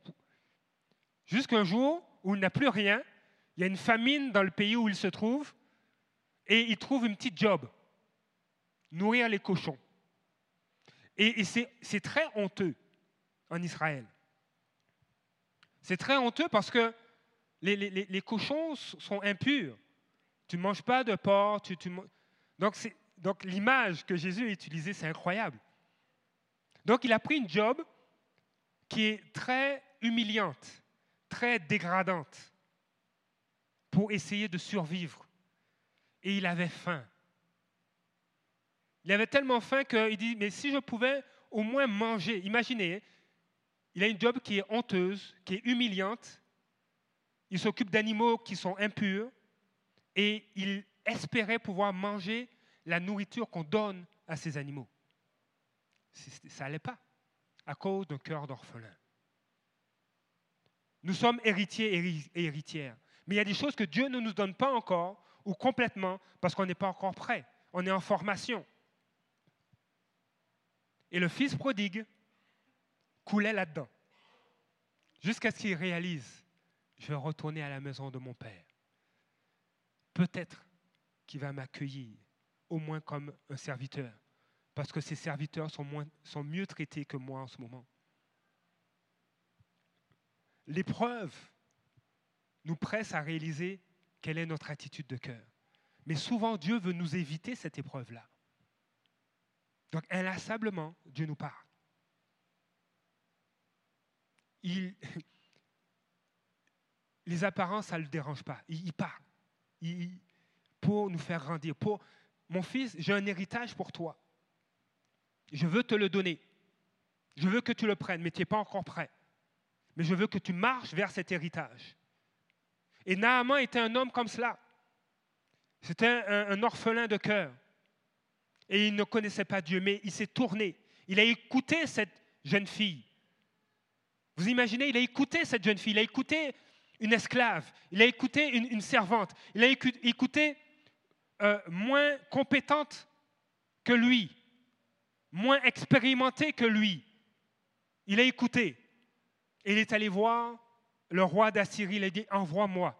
Jusqu'un jour où il n'a plus rien, il y a une famine dans le pays où il se trouve, et il trouve une petite job, nourrir les cochons. Et, et c'est, c'est très honteux. En Israël. C'est très honteux parce que les, les, les cochons sont impurs. Tu ne manges pas de porc. Tu, tu... Donc, c'est, donc l'image que Jésus a utilisée, c'est incroyable. Donc il a pris une job qui est très humiliante, très dégradante pour essayer de survivre. Et il avait faim. Il avait tellement faim qu'il dit, mais si je pouvais au moins manger, imaginez. Il a une job qui est honteuse, qui est humiliante. Il s'occupe d'animaux qui sont impurs. Et il espérait pouvoir manger la nourriture qu'on donne à ces animaux. Ça n'allait pas, à cause d'un cœur d'orphelin. Nous sommes héritiers et héritières. Mais il y a des choses que Dieu ne nous donne pas encore, ou complètement, parce qu'on n'est pas encore prêt. On est en formation. Et le fils prodigue coulait là-dedans, jusqu'à ce qu'il réalise, je vais retourner à la maison de mon père. Peut-être qu'il va m'accueillir, au moins comme un serviteur, parce que ses serviteurs sont, moins, sont mieux traités que moi en ce moment. L'épreuve nous presse à réaliser quelle est notre attitude de cœur. Mais souvent, Dieu veut nous éviter cette épreuve-là. Donc, inlassablement, Dieu nous parle. Il, les apparences, ça ne le dérange pas. Il, il parle il, pour nous faire grandir. Pour, mon fils, j'ai un héritage pour toi. Je veux te le donner. Je veux que tu le prennes, mais tu n'es pas encore prêt. Mais je veux que tu marches vers cet héritage. Et Naaman était un homme comme cela. C'était un, un orphelin de cœur. Et il ne connaissait pas Dieu, mais il s'est tourné. Il a écouté cette jeune fille. Vous imaginez, il a écouté cette jeune fille, il a écouté une esclave, il a écouté une, une servante, il a écouté euh, moins compétente que lui, moins expérimentée que lui. Il a écouté. Et il est allé voir le roi d'Assyrie, il a dit « Envoie-moi.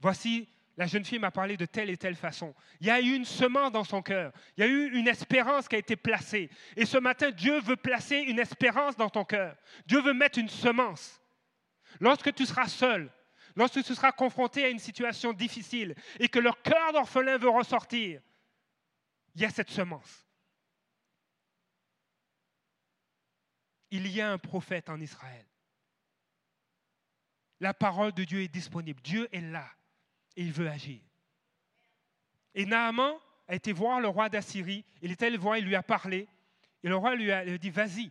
Voici, la jeune fille m'a parlé de telle et telle façon. » Il y a eu une semence dans son cœur, il y a eu une espérance qui a été placée. Et ce matin, Dieu veut placer une espérance dans ton cœur. Dieu veut mettre une semence. Lorsque tu seras seul, lorsque tu seras confronté à une situation difficile et que le cœur d'orphelin veut ressortir, il y a cette semence. Il y a un prophète en Israël. La parole de Dieu est disponible. Dieu est là. Et il veut agir. Et Naaman a été voir le roi d'Assyrie. Il était allé le voir, il lui a parlé. Et le roi lui a, lui a dit, vas-y.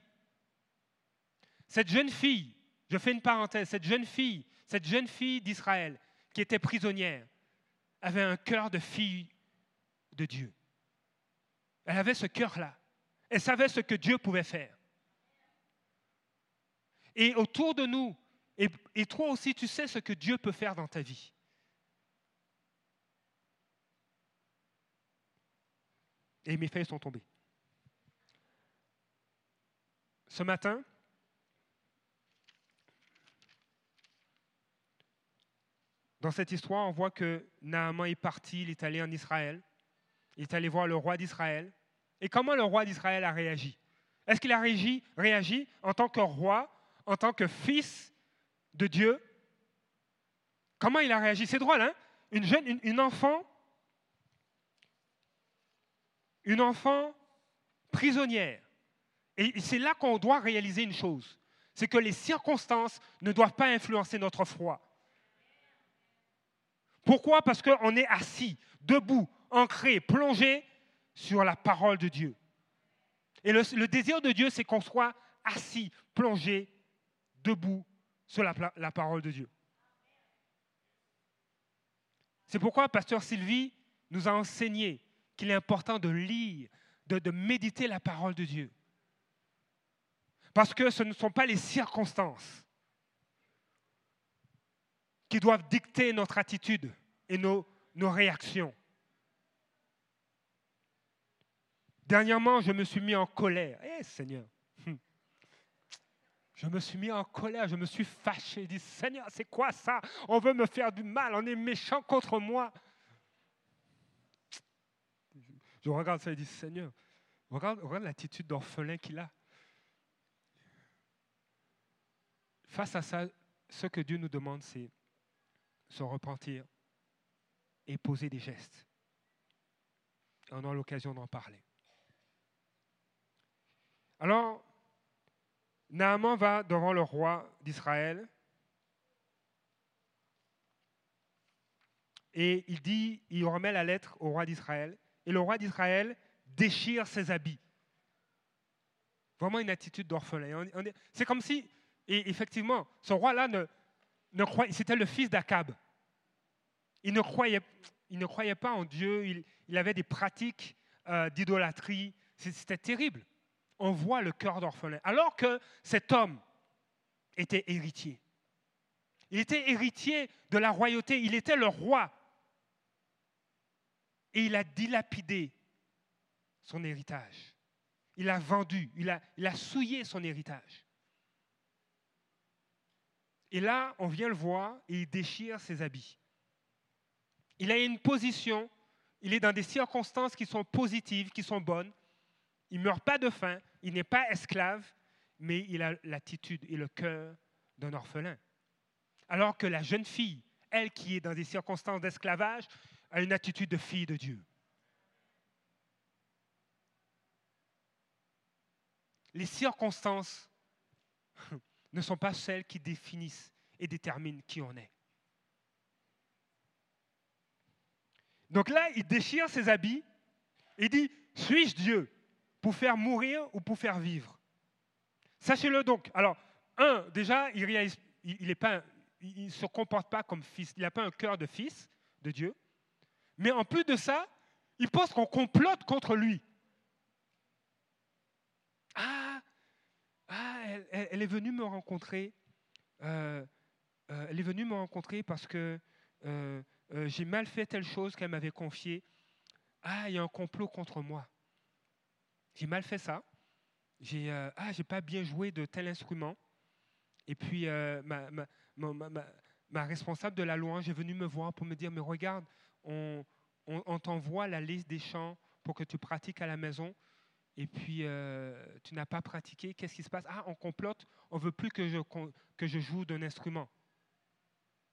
Cette jeune fille, je fais une parenthèse, cette jeune fille, cette jeune fille d'Israël qui était prisonnière, avait un cœur de fille de Dieu. Elle avait ce cœur-là. Elle savait ce que Dieu pouvait faire. Et autour de nous, et, et toi aussi, tu sais ce que Dieu peut faire dans ta vie. Et mes feuilles sont tombées. ce matin, dans cette histoire, on voit que Naaman est parti, il est allé en Israël, il est allé voir le roi d'Israël. Et comment le roi d'Israël a réagi? Est-ce qu'il a réagi, réagi en tant que roi, en tant que fils de Dieu? Comment il a réagi? C'est drôle, hein? Une jeune, une, une enfant, une enfant prisonnière. Et c'est là qu'on doit réaliser une chose, c'est que les circonstances ne doivent pas influencer notre foi. Pourquoi? Parce qu'on est assis, debout, ancré, plongé sur la parole de Dieu. Et le, le désir de Dieu, c'est qu'on soit assis, plongé, debout sur la, la parole de Dieu. C'est pourquoi pasteur Sylvie nous a enseigné qu'il est important de lire, de, de méditer la parole de Dieu. Parce que ce ne sont pas les circonstances qui doivent dicter notre attitude et nos, nos réactions. Dernièrement, je me suis mis en colère. Eh hey, Seigneur, je me suis mis en colère, je me suis fâché. Je dis, Seigneur, c'est quoi ça? On veut me faire du mal, on est méchant contre moi. Je regarde ça et je dis, Seigneur, regarde, regarde l'attitude d'orphelin qu'il a. Face à ça, ce que Dieu nous demande, c'est se repentir et poser des gestes. Et on a l'occasion d'en parler. Alors, Naaman va devant le roi d'Israël et il dit, il remet la lettre au roi d'Israël et le roi d'Israël déchire ses habits. Vraiment une attitude d'orphelin. C'est comme si... Et effectivement, ce roi-là, ne, ne croyait, c'était le fils d'Akab. Il ne croyait, il ne croyait pas en Dieu, il, il avait des pratiques euh, d'idolâtrie. C'était terrible. On voit le cœur d'orphelin. Alors que cet homme était héritier. Il était héritier de la royauté, il était le roi. Et il a dilapidé son héritage. Il a vendu, il a, il a souillé son héritage. Et là, on vient le voir et il déchire ses habits. Il a une position, il est dans des circonstances qui sont positives, qui sont bonnes. Il ne meurt pas de faim, il n'est pas esclave, mais il a l'attitude et le cœur d'un orphelin. Alors que la jeune fille, elle qui est dans des circonstances d'esclavage, a une attitude de fille de Dieu. Les circonstances... ne sont pas celles qui définissent et déterminent qui on est. Donc là, il déchire ses habits et dit, « Suis-je Dieu pour faire mourir ou pour faire vivre ?» Sachez-le donc. Alors, un, déjà, il ne se comporte pas comme fils. Il n'a pas un cœur de fils de Dieu. Mais en plus de ça, il pense qu'on complote contre lui. Ah Ah, elle, elle, elle est venue me rencontrer. Euh, euh, elle est venue me rencontrer parce que euh, euh, j'ai mal fait telle chose qu'elle m'avait confiée. Ah, il y a un complot contre moi. J'ai mal fait ça. J'ai euh, ah, j'ai pas bien joué de tel instrument. Et puis euh, ma, ma, ma, ma, ma responsable de la louange est venue me voir pour me dire, mais regarde, on, on, on t'envoie la liste des chants pour que tu pratiques à la maison. Et puis, euh, tu n'as pas pratiqué, qu'est-ce qui se passe? Ah, on complote, on ne veut plus que je, que je joue d'un instrument.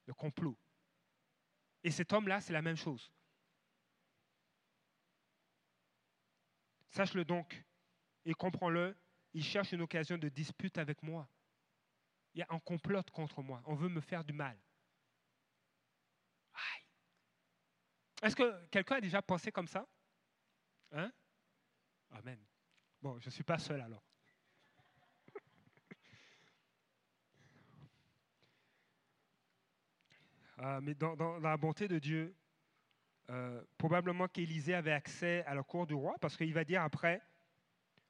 Le complot. Et cet homme-là, c'est la même chose. Sache-le donc et comprends-le, il cherche une occasion de dispute avec moi. Il y a un complot contre moi, on veut me faire du mal. Aïe. Est-ce que quelqu'un a déjà pensé comme ça? Hein? Amen. Bon, je ne suis pas seul alors. euh, mais dans, dans, dans la bonté de Dieu, euh, probablement qu'Élisée avait accès à la cour du roi, parce qu'il va dire après,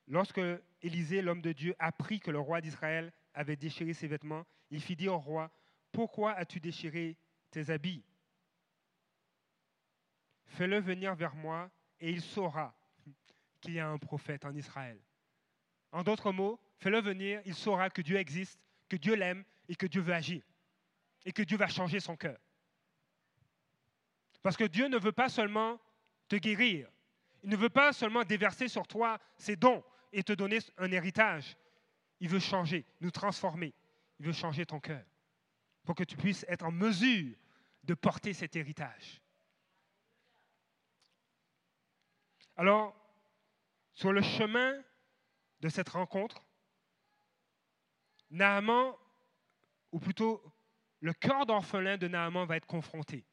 lorsque Élisée, l'homme de Dieu, apprit que le roi d'Israël avait déchiré ses vêtements, il fit dire au roi, « Pourquoi as-tu déchiré tes habits? Fais-le venir vers moi et il saura. » qu'il y a un prophète en Israël. En d'autres mots, Fais-le venir, il saura que Dieu existe, que Dieu l'aime et que Dieu veut agir. Et que Dieu va changer son cœur. Parce que Dieu ne veut pas seulement te guérir. Il ne veut pas seulement déverser sur toi ses dons et te donner un héritage. Il veut changer, nous transformer. Il veut changer ton cœur pour que tu puisses être en mesure de porter cet héritage. Alors, sur le chemin de cette rencontre, Naaman, ou plutôt le cœur d'orphelin de Naaman va être confronté.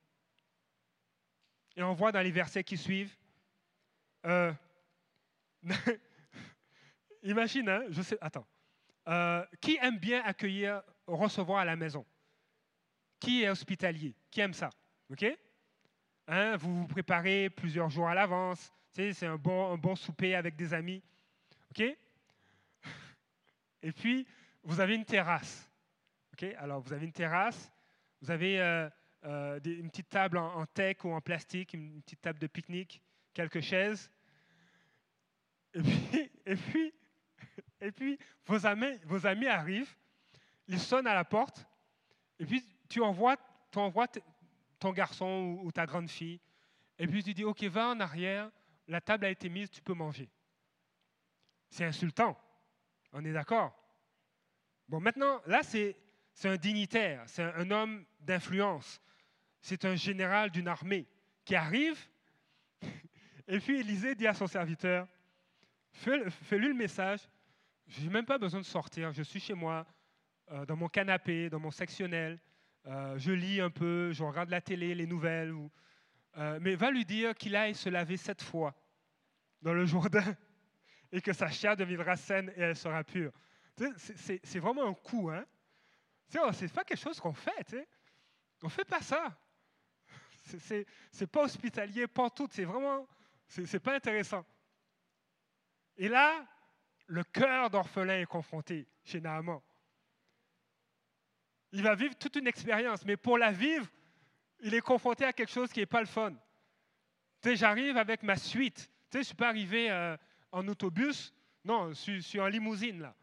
Et on voit dans les versets qui suivent, euh, imagine, hein, je sais, attends, euh, qui aime bien accueillir, recevoir à la maison? Qui est hospitalier? Qui aime ça? Ok? Hein, vous vous préparez plusieurs jours à l'avance, tu sais, c'est un bon, un bon souper avec des amis. Ok? Et puis, vous avez une terrasse. Ok? Alors, vous avez une terrasse, vous avez euh, euh, des, une petite table en, en teck ou en plastique, une, une petite table de pique-nique, quelques chaises. Et puis, et puis, et puis vos, amis, vos amis arrivent, ils sonnent à la porte, et puis tu envoies, tu envoies t- ton garçon ou, ou ta grande fille, et puis tu dis, ok, va en arrière, la table a été mise, tu peux manger. C'est insultant, on est d'accord. Bon, maintenant, là, c'est, c'est un dignitaire, c'est un, un homme d'influence, c'est un général d'une armée qui arrive, et puis Élisée dit à son serviteur, fais, fais-lui le message, je n'ai même pas besoin de sortir, je suis chez moi, euh, dans mon canapé, dans mon sectionnel, euh, je lis un peu, je regarde la télé, les nouvelles, ou, euh, mais va lui dire qu'il aille se laver sept fois dans le Jourdain, et que sa chair deviendra saine et elle sera pure. C'est, c'est, c'est vraiment un coup, hein. C'est, c'est pas quelque chose qu'on fait, t'sais. On fait pas ça. C'est, c'est, c'est pas hospitalier, pas tout. C'est vraiment, c'est, c'est pas intéressant. Et là, le cœur d'orphelin est confronté chez Naaman. Il va vivre toute une expérience, mais pour la vivre, il est confronté à quelque chose qui n'est pas le fun. T'sais, j'arrive avec ma suite. T'sais, je suis pas arrivé euh, en autobus, non, je suis, je suis en limousine là.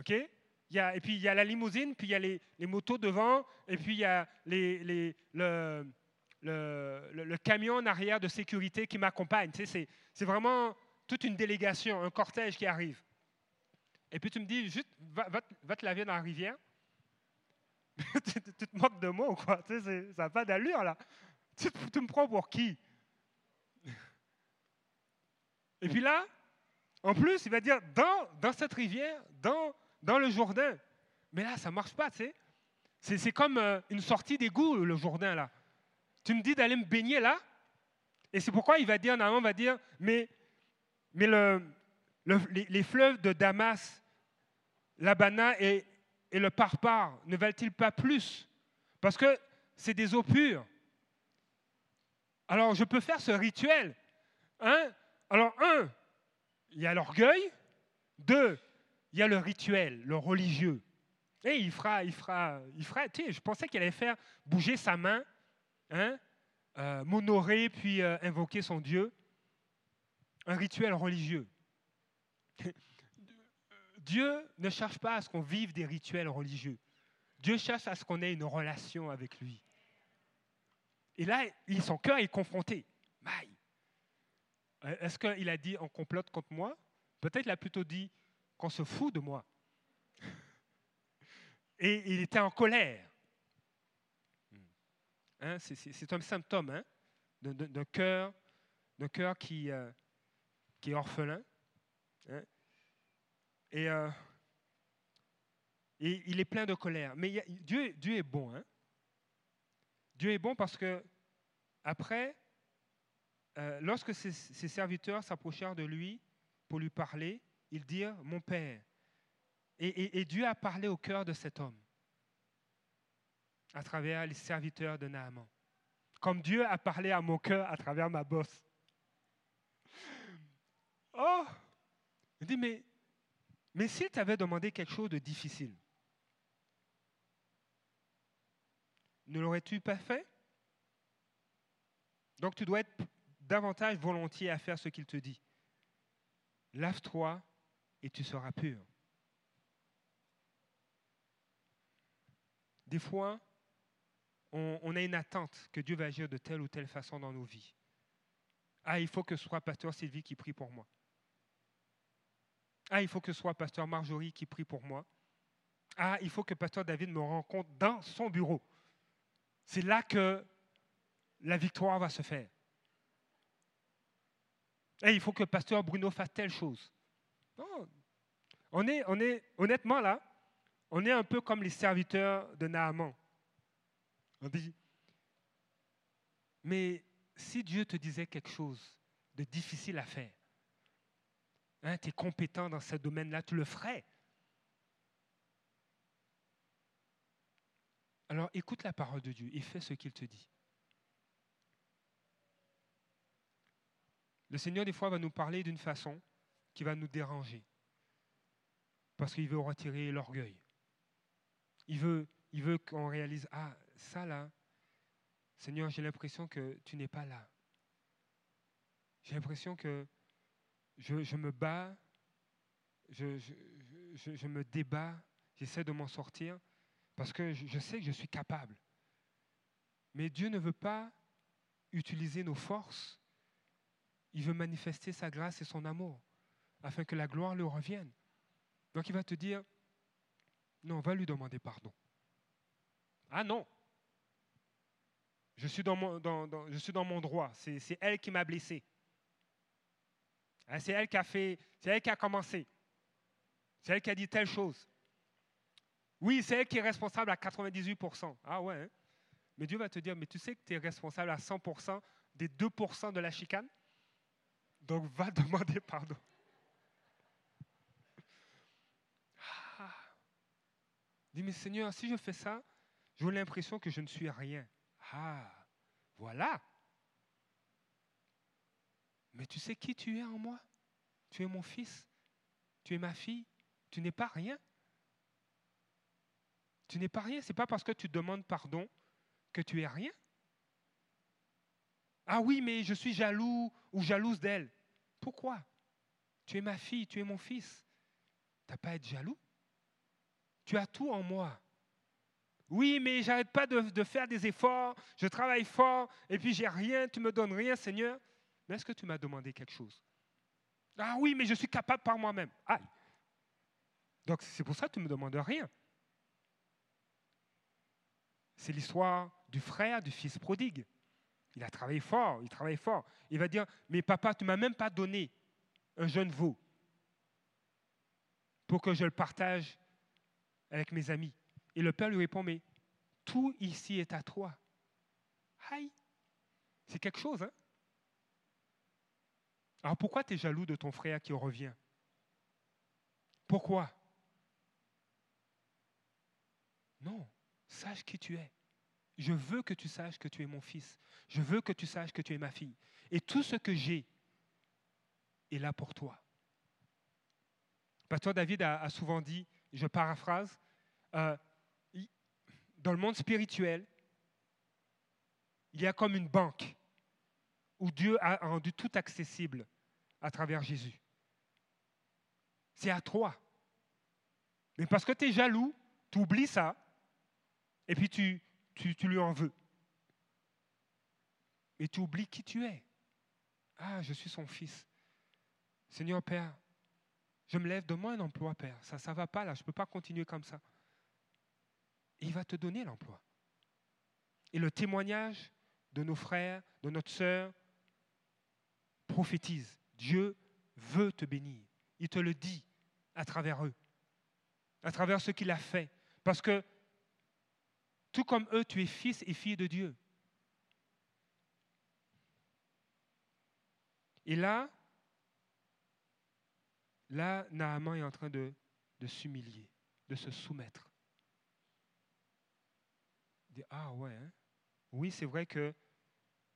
OK? Il y a, et puis il y a la limousine, puis il y a les, les motos devant, et puis il y a les, les, le, le, le, le camion en arrière de sécurité qui m'accompagne. Tu sais, c'est, c'est vraiment toute une délégation, un cortège qui arrive. Et puis tu me dis, juste, va, va, va te laver dans la rivière. tu, tu te moques de moi ou quoi? Tu sais, c'est, ça n'a pas d'allure là. Tu, tu me prends pour qui? Et puis là, en plus, il va dire, dans, dans cette rivière, dans, dans le Jourdain. Mais là, ça ne marche pas, tu sais. C'est, c'est comme euh, une sortie d'égout, le Jourdain, là. Tu me dis d'aller me baigner, là. Et c'est pourquoi il va dire, Naaman va dire, mais, mais le, le, les, les fleuves de Damas, l'Abana et, et le Parpar ne valent-ils pas plus? Parce que c'est des eaux pures. Alors, je peux faire ce rituel. Hein? Alors, un... il y a l'orgueil. Deux, il y a le rituel, le religieux. Et il fera, il fera, il fera. Tu sais, je pensais qu'il allait faire bouger sa main, hein, euh, m'honorer, puis euh, invoquer son Dieu. Un rituel religieux. Dieu ne cherche pas à ce qu'on vive des rituels religieux. Dieu cherche à ce qu'on ait une relation avec lui. Et là, son cœur est confronté. Maï. Est-ce qu'il a dit « on complote contre moi » ? Peut-être qu'il a plutôt dit « qu'on se fout de moi ». Et il était en colère. Hein, c'est, c'est, c'est un symptôme, hein, d'un, d'un cœur, d'un cœur qui, euh, qui est orphelin. Hein. Et, euh, et il est plein de colère. Mais il y a, Dieu, Dieu est bon. Hein. Dieu est bon parce que après... Euh, lorsque ses, ses serviteurs s'approchèrent de lui pour lui parler, ils dirent « Mon Père ». Et, et, et Dieu a parlé au cœur de cet homme à travers les serviteurs de Naaman. Comme Dieu a parlé à mon cœur à travers ma bosse. Oh, il dit « Mais, mais s'il t'avait demandé quelque chose de difficile, ne l'aurais-tu pas fait? Donc tu dois être... davantage volontiers à faire ce qu'il te dit. Lave-toi et tu seras pur. des fois, on, on a une attente que Dieu va agir de telle ou telle façon dans nos vies. Ah, il faut que ce soit pasteur Sylvie qui prie pour moi. Ah, il faut que ce soit pasteur Marjorie qui prie pour moi. Ah, il faut que pasteur David me rencontre dans son bureau. C'est là que la victoire va se faire. Ah, il faut que pasteur Bruno fasse telle chose. Oh. On est, on est, honnêtement, là, on est un peu comme les serviteurs de Naaman. On dit, mais si Dieu te disait quelque chose de difficile à faire, hein, tu es compétent dans ce domaine-là, tu le ferais. Alors écoute la parole de Dieu et fais ce qu'il te dit. Le Seigneur, des fois, va nous parler d'une façon qui va nous déranger. Parce qu'il veut retirer l'orgueil. Il veut, il veut qu'on réalise, ah, ça là, Seigneur, j'ai l'impression que tu n'es pas là. J'ai l'impression que je, je me bats, je, je, je, je me débats, j'essaie de m'en sortir, parce que je, je sais que je suis capable. Mais Dieu ne veut pas utiliser nos forces. Il veut manifester sa grâce et son amour, afin que la gloire lui revienne. Donc il va te dire, non, va lui demander pardon. Ah non, je suis dans mon, dans, dans, je suis dans mon droit, c'est, c'est elle qui m'a blessé. C'est elle qui a fait, c'est elle qui a commencé. C'est elle qui a dit telle chose. Oui, c'est elle qui est responsable à quatre-vingt-dix-huit pour cent. Ah ouais, hein? Mais Dieu va te dire, mais tu sais que tu es responsable à cent pour cent des deux pour cent de la chicane? Donc va demander pardon. Dis, mais Seigneur, si je fais ça, j'ai l'impression que je ne suis rien. Ah, voilà. Mais tu sais qui tu es en moi? Tu es mon fils, tu es ma fille, tu n'es pas rien. Tu n'es pas rien, ce n'est pas parce que tu demandes pardon que tu es rien. Ah oui, mais je suis jaloux ou jalouse d'elle. Pourquoi? Tu es ma fille, tu es mon fils. Tu n'as pas à être jaloux. Tu as tout en moi. Oui, mais je n'arrête pas de, de faire des efforts, je travaille fort, et puis j'ai rien, tu ne me donnes rien, Seigneur. Mais est-ce que tu m'as demandé quelque chose? Ah oui, mais je suis capable par moi-même. Aïe. Donc c'est pour ça que tu ne me demandes rien. C'est l'histoire du frère, du fils prodigue. Il a travaillé fort, il travaille fort. Il va dire, mais papa, tu ne m'as même pas donné un jeune veau pour que je le partage avec mes amis. Et le père lui répond, mais tout ici est à toi. Aïe, c'est quelque chose, hein? Alors pourquoi tu es jaloux de ton frère qui revient? Pourquoi? Non, sache qui tu es. Je veux que tu saches que tu es mon fils. Je veux que tu saches que tu es ma fille. Et tout ce que j'ai est là pour toi. Pasteur David a, a souvent dit, je paraphrase, euh, dans le monde spirituel, il y a comme une banque où Dieu a rendu tout accessible à travers Jésus. C'est à toi. Mais parce que tu es jaloux, tu oublies ça, et puis tu, tu, tu lui en veux. Et tu oublies qui tu es. Ah, je suis son fils. Seigneur Père, je me lève, donne-moi un emploi, Père. Ça ne va pas, là. Je ne peux pas continuer comme ça. Et il va te donner l'emploi. Et le témoignage de nos frères, de notre sœur, prophétise. Dieu veut te bénir. Il te le dit à travers eux, à travers ce qu'il a fait. Parce que, tout comme eux, tu es fils et fille de Dieu. Et là, Là, Naaman est en train de, de s'humilier, de se soumettre. Il dit, ah ouais, hein? Oui, c'est vrai que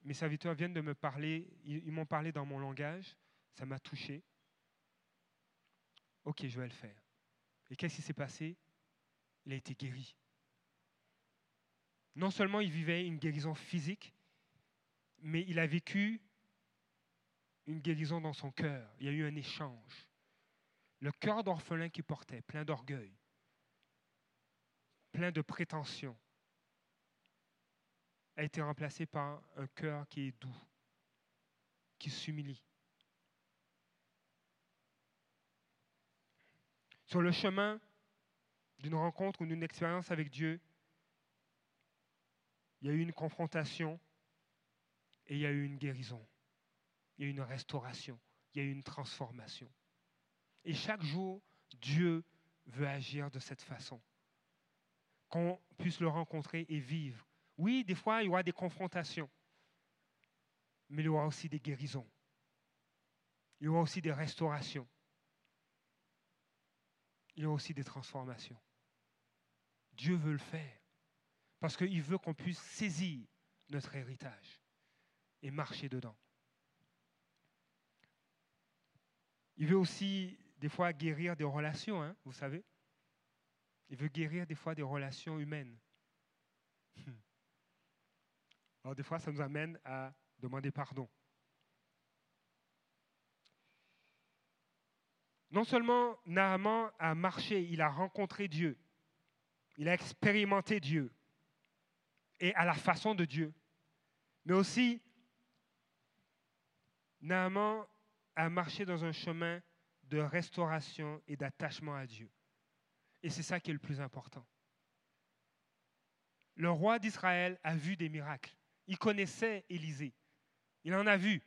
mes serviteurs viennent de me parler, ils, ils m'ont parlé dans mon langage, ça m'a touché. Ok, je vais le faire. Et qu'est-ce qui s'est passé? Il a été guéri. Non seulement il vivait une guérison physique, mais il a vécu une guérison dans son cœur. Il y a eu un échange. Le cœur d'orphelin qu'il portait, plein d'orgueil, plein de prétentions, a été remplacé par un cœur qui est doux, qui s'humilie. Sur le chemin d'une rencontre ou d'une expérience avec Dieu, il y a eu une confrontation et il y a eu une guérison, il y a eu une restauration, il y a eu une transformation. Et chaque jour, Dieu veut agir de cette façon, qu'on puisse le rencontrer et vivre. Oui, des fois, il y aura des confrontations, mais il y aura aussi des guérisons. Il y aura aussi des restaurations. Il y aura aussi des transformations. Dieu veut le faire parce qu'il veut qu'on puisse saisir notre héritage et marcher dedans. Il veut aussi, des fois, guérir des relations, hein, vous savez. Il veut guérir, des fois, des relations humaines. Alors, des fois, ça nous amène à demander pardon. Non seulement Naaman a marché, il a rencontré Dieu, il a expérimenté Dieu, et à la façon de Dieu, mais aussi Naaman a marché dans un chemin de restauration et d'attachement à Dieu. Et c'est ça qui est le plus important. Le roi d'Israël a vu des miracles. Il connaissait Élisée. Il en a vu.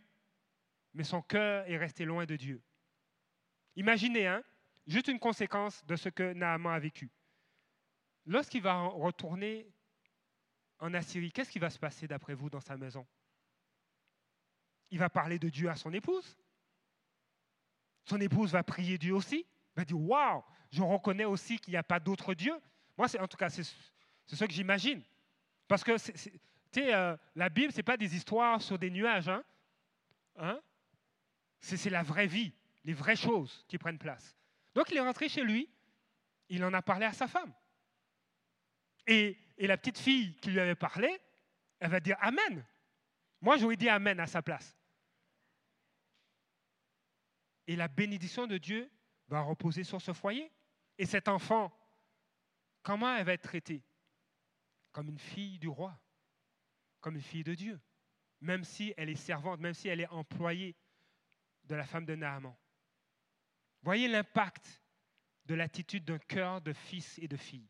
Mais son cœur est resté loin de Dieu. Imaginez, hein, juste une conséquence de ce que Naaman a vécu. Lorsqu'il va retourner en Assyrie, qu'est-ce qui va se passer d'après vous dans sa maison? Il va parler de Dieu à son épouse. Son épouse va prier Dieu aussi. Elle va dire, waouh, je reconnais aussi qu'il n'y a pas d'autre Dieu. Moi, c'est, en tout cas, c'est, c'est ce que j'imagine. Parce que c'est, c'est, euh, la Bible, ce n'est pas des histoires sur des nuages. Hein? Hein? C'est, c'est la vraie vie, les vraies choses qui prennent place. Donc, il est rentré chez lui. Il en a parlé à sa femme. Et, et la petite fille qui lui avait parlé, elle va dire amen. Moi, j'aurais dit amen à sa place. Et la bénédiction de Dieu va reposer sur ce foyer. Et cet enfant, comment elle va être traitée? Comme une fille du roi, comme une fille de Dieu, même si elle est servante, même si elle est employée de la femme de Naaman. Voyez l'impact de l'attitude d'un cœur de fils et de fille.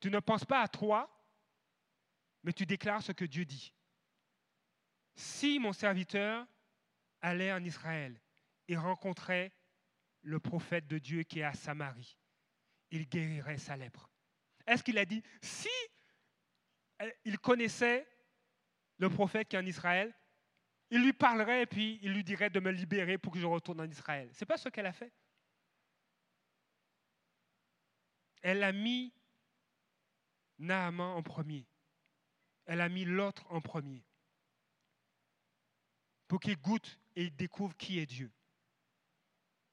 Tu ne penses pas à toi, mais tu déclares ce que Dieu dit. Si mon serviteur allait en Israël et rencontrait le prophète de Dieu qui est à Samarie, il guérirait sa lèpre. Est-ce qu'il a dit, si il connaissait le prophète qui est en Israël, il lui parlerait et puis il lui dirait de me libérer pour que je retourne en Israël? Ce n'est pas ce qu'elle a fait. Elle a mis Naaman en premier. Elle a mis l'autre en premier. Pour qu'il goûte et il découvre qui est Dieu.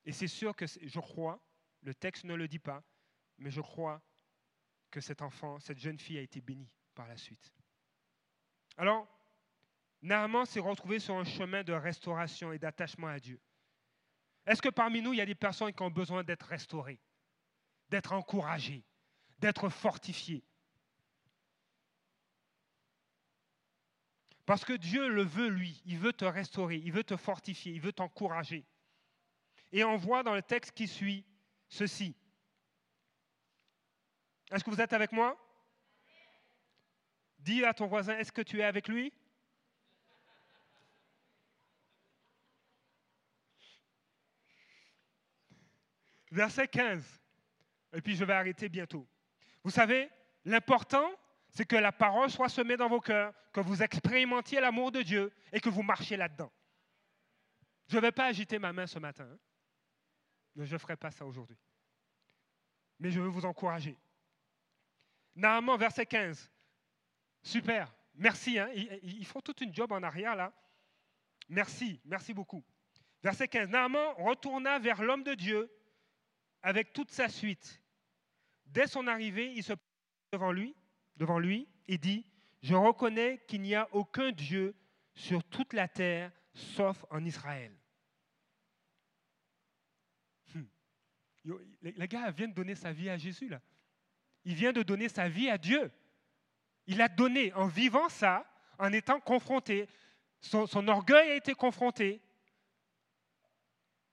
Et c'est sûr que je crois, le texte ne le dit pas, mais je crois que cet enfant, cette jeune fille a été bénie par la suite. Alors, Naaman s'est retrouvé sur un chemin de restauration et d'attachement à Dieu. Est-ce que parmi nous, il y a des personnes qui ont besoin d'être restaurées, d'être encouragées, d'être fortifiées? Parce que Dieu le veut, lui. Il veut te restaurer, il veut te fortifier, il veut t'encourager. Et on voit dans le texte qui suit ceci. Est-ce que vous êtes avec moi? Dis à ton voisin, est-ce que tu es avec lui? Verset quinze. Et puis je vais arrêter bientôt. Vous savez, l'important, c'est que la parole soit semée dans vos cœurs, que vous expérimentiez l'amour de Dieu et que vous marchiez là-dedans. Je ne vais pas agiter ma main ce matin. Hein. Je ne ferai pas ça aujourd'hui. Mais je veux vous encourager. Naaman, verset quinze. Super. Merci. Hein. Ils font toute une job en arrière, là. Merci. Merci beaucoup. Verset quinze. Naaman retourna vers l'homme de Dieu avec toute sa suite. Dès son arrivée, il se présenta devant lui, devant lui et dit, « Je reconnais qu'il n'y a aucun Dieu sur toute la terre sauf en Israël. » Hmm. Le gars vient de donner sa vie à Jésus, là. Il vient de donner sa vie à Dieu. Il a donné en vivant ça, en étant confronté. Son, son orgueil a été confronté.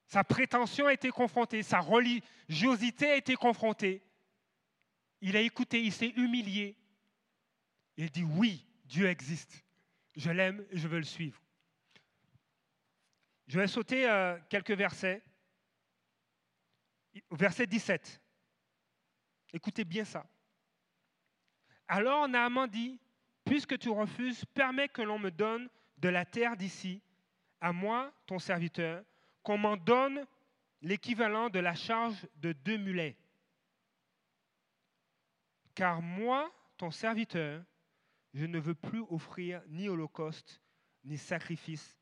Sa prétention a été confrontée. Sa religiosité a été confrontée. Il a écouté, il s'est humilié. Il dit, oui, Dieu existe. Je l'aime et je veux le suivre. Je vais sauter euh, quelques versets. Verset dix-sept. Écoutez bien ça. Alors Naaman dit, puisque tu refuses, permets que l'on me donne de la terre d'ici, à moi, ton serviteur, qu'on m'en donne l'équivalent de la charge de deux mulets. Car moi, ton serviteur, je ne veux plus offrir ni holocauste, ni sacrifice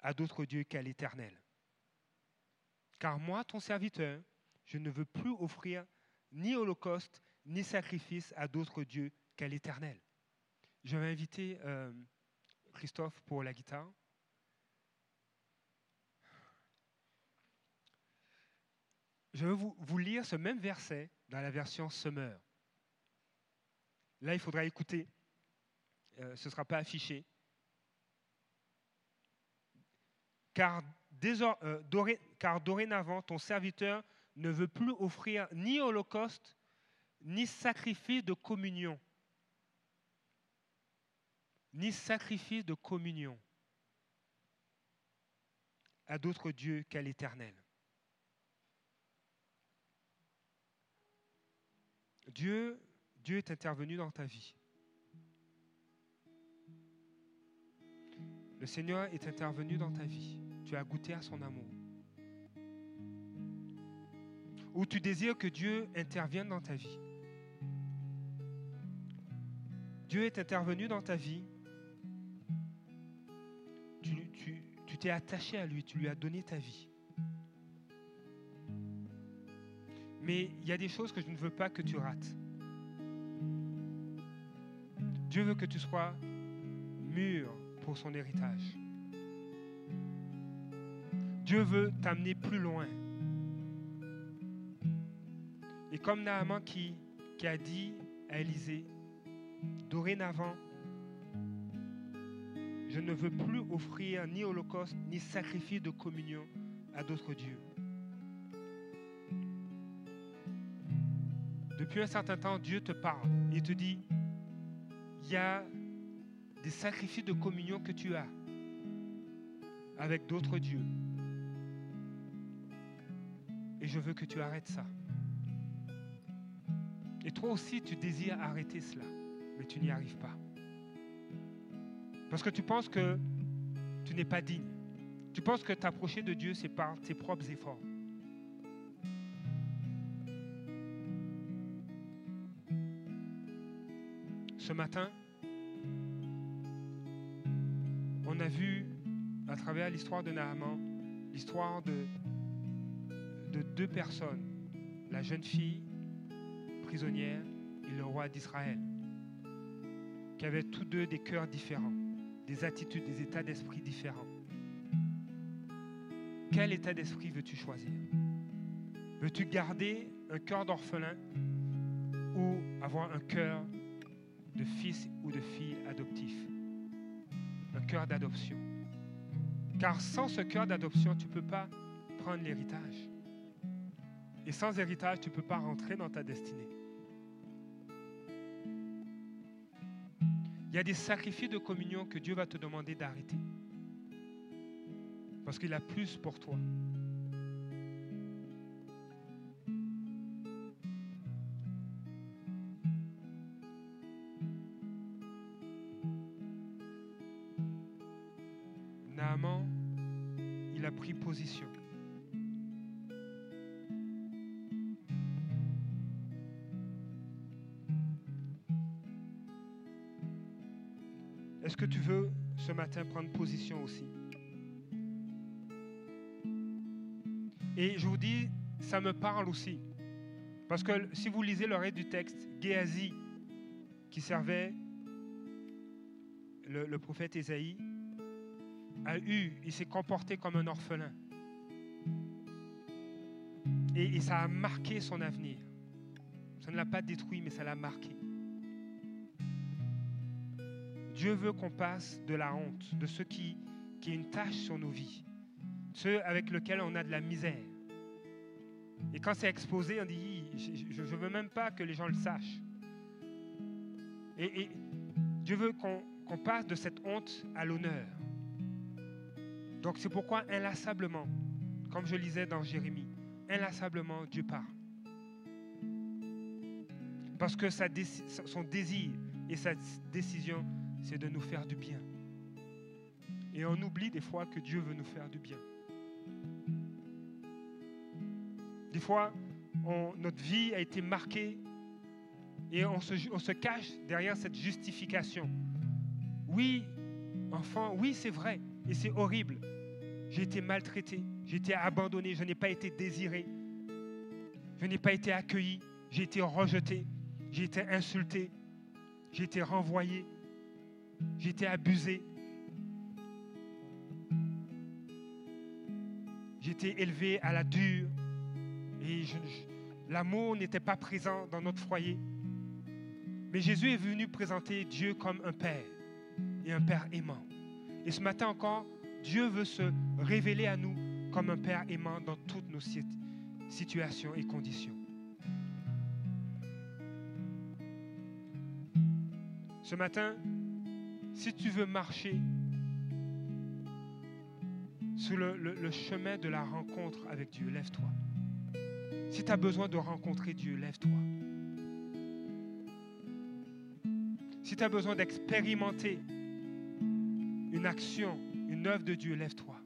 à d'autres dieux qu'à l'Éternel. Car moi, ton serviteur, je ne veux plus offrir ni holocauste, ni sacrifice à d'autres dieux qu'à l'Éternel. Je vais inviter euh, Christophe pour la guitare. Je vais vous, vous lire ce même verset dans la version Summer. Là, il faudra écouter. Euh, ce ne sera pas affiché. Car, désor, euh, doré, car dorénavant, ton serviteur ne veut plus offrir ni holocauste, ni sacrifice de communion. Ni sacrifice de communion à d'autres dieux qu'à l'Éternel. Dieu, Dieu est intervenu dans ta vie. Le Seigneur est intervenu dans ta vie. Tu as goûté à son amour. Ou tu désires que Dieu intervienne dans ta vie. Dieu est intervenu dans ta vie. Tu, tu, tu t'es attaché à lui, tu lui as donné ta vie. Mais il y a des choses que je ne veux pas que tu rates. Dieu veut que tu sois mûr pour son héritage. Dieu veut t'amener plus loin. Et comme Naaman qui, qui a dit à Élisée, dorénavant, je ne veux plus offrir ni holocauste, ni sacrifice de communion à d'autres dieux. Depuis un certain temps, Dieu te parle. Il te dit, il y a des sacrifices de communion que tu as avec d'autres dieux. Et je veux que tu arrêtes ça. Et toi aussi, tu désires arrêter cela, mais tu n'y arrives pas. Parce que tu penses que tu n'es pas digne. Tu penses que t'approcher de Dieu, c'est par tes propres efforts. Ce matin, on a vu à travers l'histoire de Naaman, l'histoire de, de deux personnes, la jeune fille prisonnière et le roi d'Israël, qui avaient tous deux des cœurs différents, des attitudes, des états d'esprit différents. Quel état d'esprit veux-tu choisir? Veux-tu garder un cœur d'orphelin ou avoir un cœur de fils ou de fille adoptif, un cœur d'adoption? Car sans ce cœur d'adoption, tu ne peux pas prendre l'héritage. Et sans héritage, tu ne peux pas rentrer dans ta destinée. Il y a des sacrifices de communion que Dieu va te demander d'arrêter. Parce qu'il a plus pour toi. Naaman, il a pris position. Est-ce que tu veux ce matin prendre position aussi? Et je vous dis, ça me parle aussi. Parce que si vous lisez le reste du texte, Guéhazi, qui servait le, le prophète Ésaïe, a eu, il s'est comporté comme un orphelin. Et, et ça a marqué son avenir. Ça ne l'a pas détruit, mais ça l'a marqué. Dieu veut qu'on passe de la honte, de ce qui, qui est une tâche sur nos vies, ce avec lequel on a de la misère. Et quand c'est exposé, on dit « je ne veux même pas que les gens le sachent ». Et, et Dieu veut qu'on, qu'on passe de cette honte à l'honneur. Donc c'est pourquoi inlassablement, comme je lisais dans Jérémie, inlassablement Dieu parle. Parce que sa dé- son désir et sa décision, c'est de nous faire du bien. Et on oublie des fois que Dieu veut nous faire du bien. Des fois, on, notre vie a été marquée et on se, on se cache derrière cette justification. Oui, enfant, oui, c'est vrai et c'est horrible. J'ai été maltraité, j'ai été abandonné, je n'ai pas été désiré, je n'ai pas été accueilli, j'ai été rejeté, j'ai été insulté, j'ai été renvoyé, j'ai été abusé. J'ai été élevé à la dure et je, je, l'amour n'était pas présent dans notre foyer. Mais Jésus est venu présenter Dieu comme un Père et un Père aimant. Et ce matin encore, Dieu veut se révéler à nous comme un Père aimant dans toutes nos situations et conditions. Ce matin, si tu veux marcher sur le, le, le chemin de la rencontre avec Dieu, lève-toi. Si tu as besoin de rencontrer Dieu, lève-toi. Si tu as besoin d'expérimenter une action, une œuvre de Dieu, lève-toi.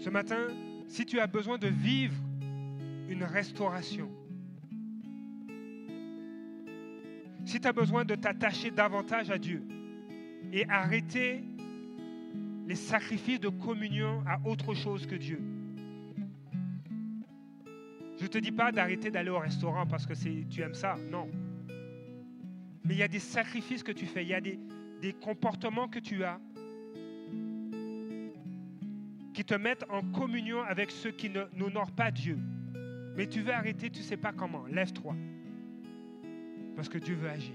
Ce matin, si tu as besoin de vivre une restauration, si tu as besoin de t'attacher davantage à Dieu, et arrêter les sacrifices de communion à autre chose que Dieu. Je ne te dis pas d'arrêter d'aller au restaurant parce que c'est, tu aimes ça, non. Mais il y a des sacrifices que tu fais, il y a des, des comportements que tu as qui te mettent en communion avec ceux qui ne, n'honorent pas Dieu. Mais tu veux arrêter, tu ne sais pas comment. Lève-toi parce que Dieu veut agir.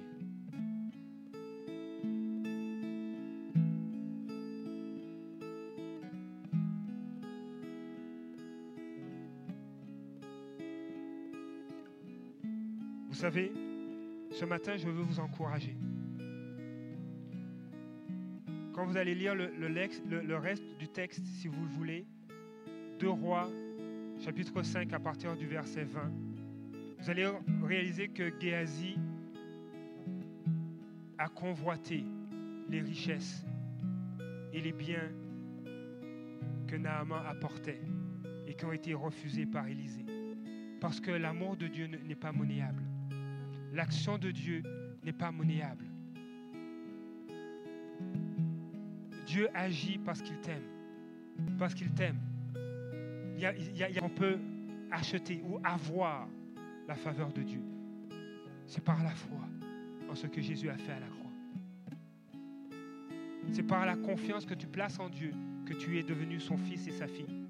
Vous savez, ce matin, je veux vous encourager. Quand vous allez lire le, le, lex, le, le reste du texte, si vous le voulez, Deux Rois, chapitre cinq, à partir du verset vingt, vous allez réaliser que Guéhazi a convoité les richesses et les biens que Naaman apportait et qui ont été refusés par Élisée. Parce que l'amour de Dieu n'est pas monnayable. L'action de Dieu n'est pas monnayable. Dieu agit parce qu'il t'aime. Parce qu'il t'aime. Il y a, il y a, on peut acheter ou avoir la faveur de Dieu. C'est par la foi en ce que Jésus a fait à la croix. C'est par la confiance que tu places en Dieu que tu es devenu son fils et sa fille.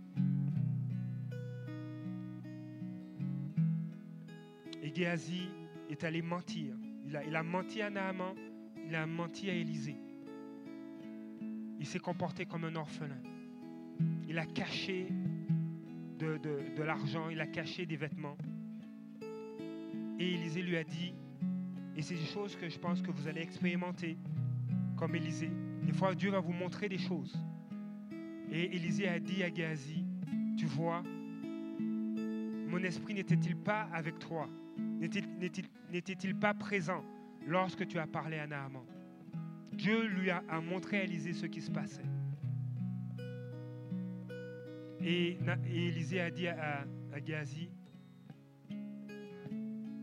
Et Guéhazi est allé mentir. Il a, il a menti à Naaman, il a menti à Élisée. Il s'est comporté comme un orphelin. Il a caché de, de, de l'argent, il a caché des vêtements. Et Élisée lui a dit, et c'est des choses que je pense que vous allez expérimenter, comme Élisée. Des fois, Dieu va vous montrer des choses. Et Élisée a dit à Guéhazi, tu vois, mon esprit n'était-il pas avec toi ? N'était-il, n'était-il, n'était-il pas présent lorsque tu as parlé à Naaman ? Dieu lui a, a montré à Élisée ce qui se passait. Et, et Élisée a dit à, à Guéhazi,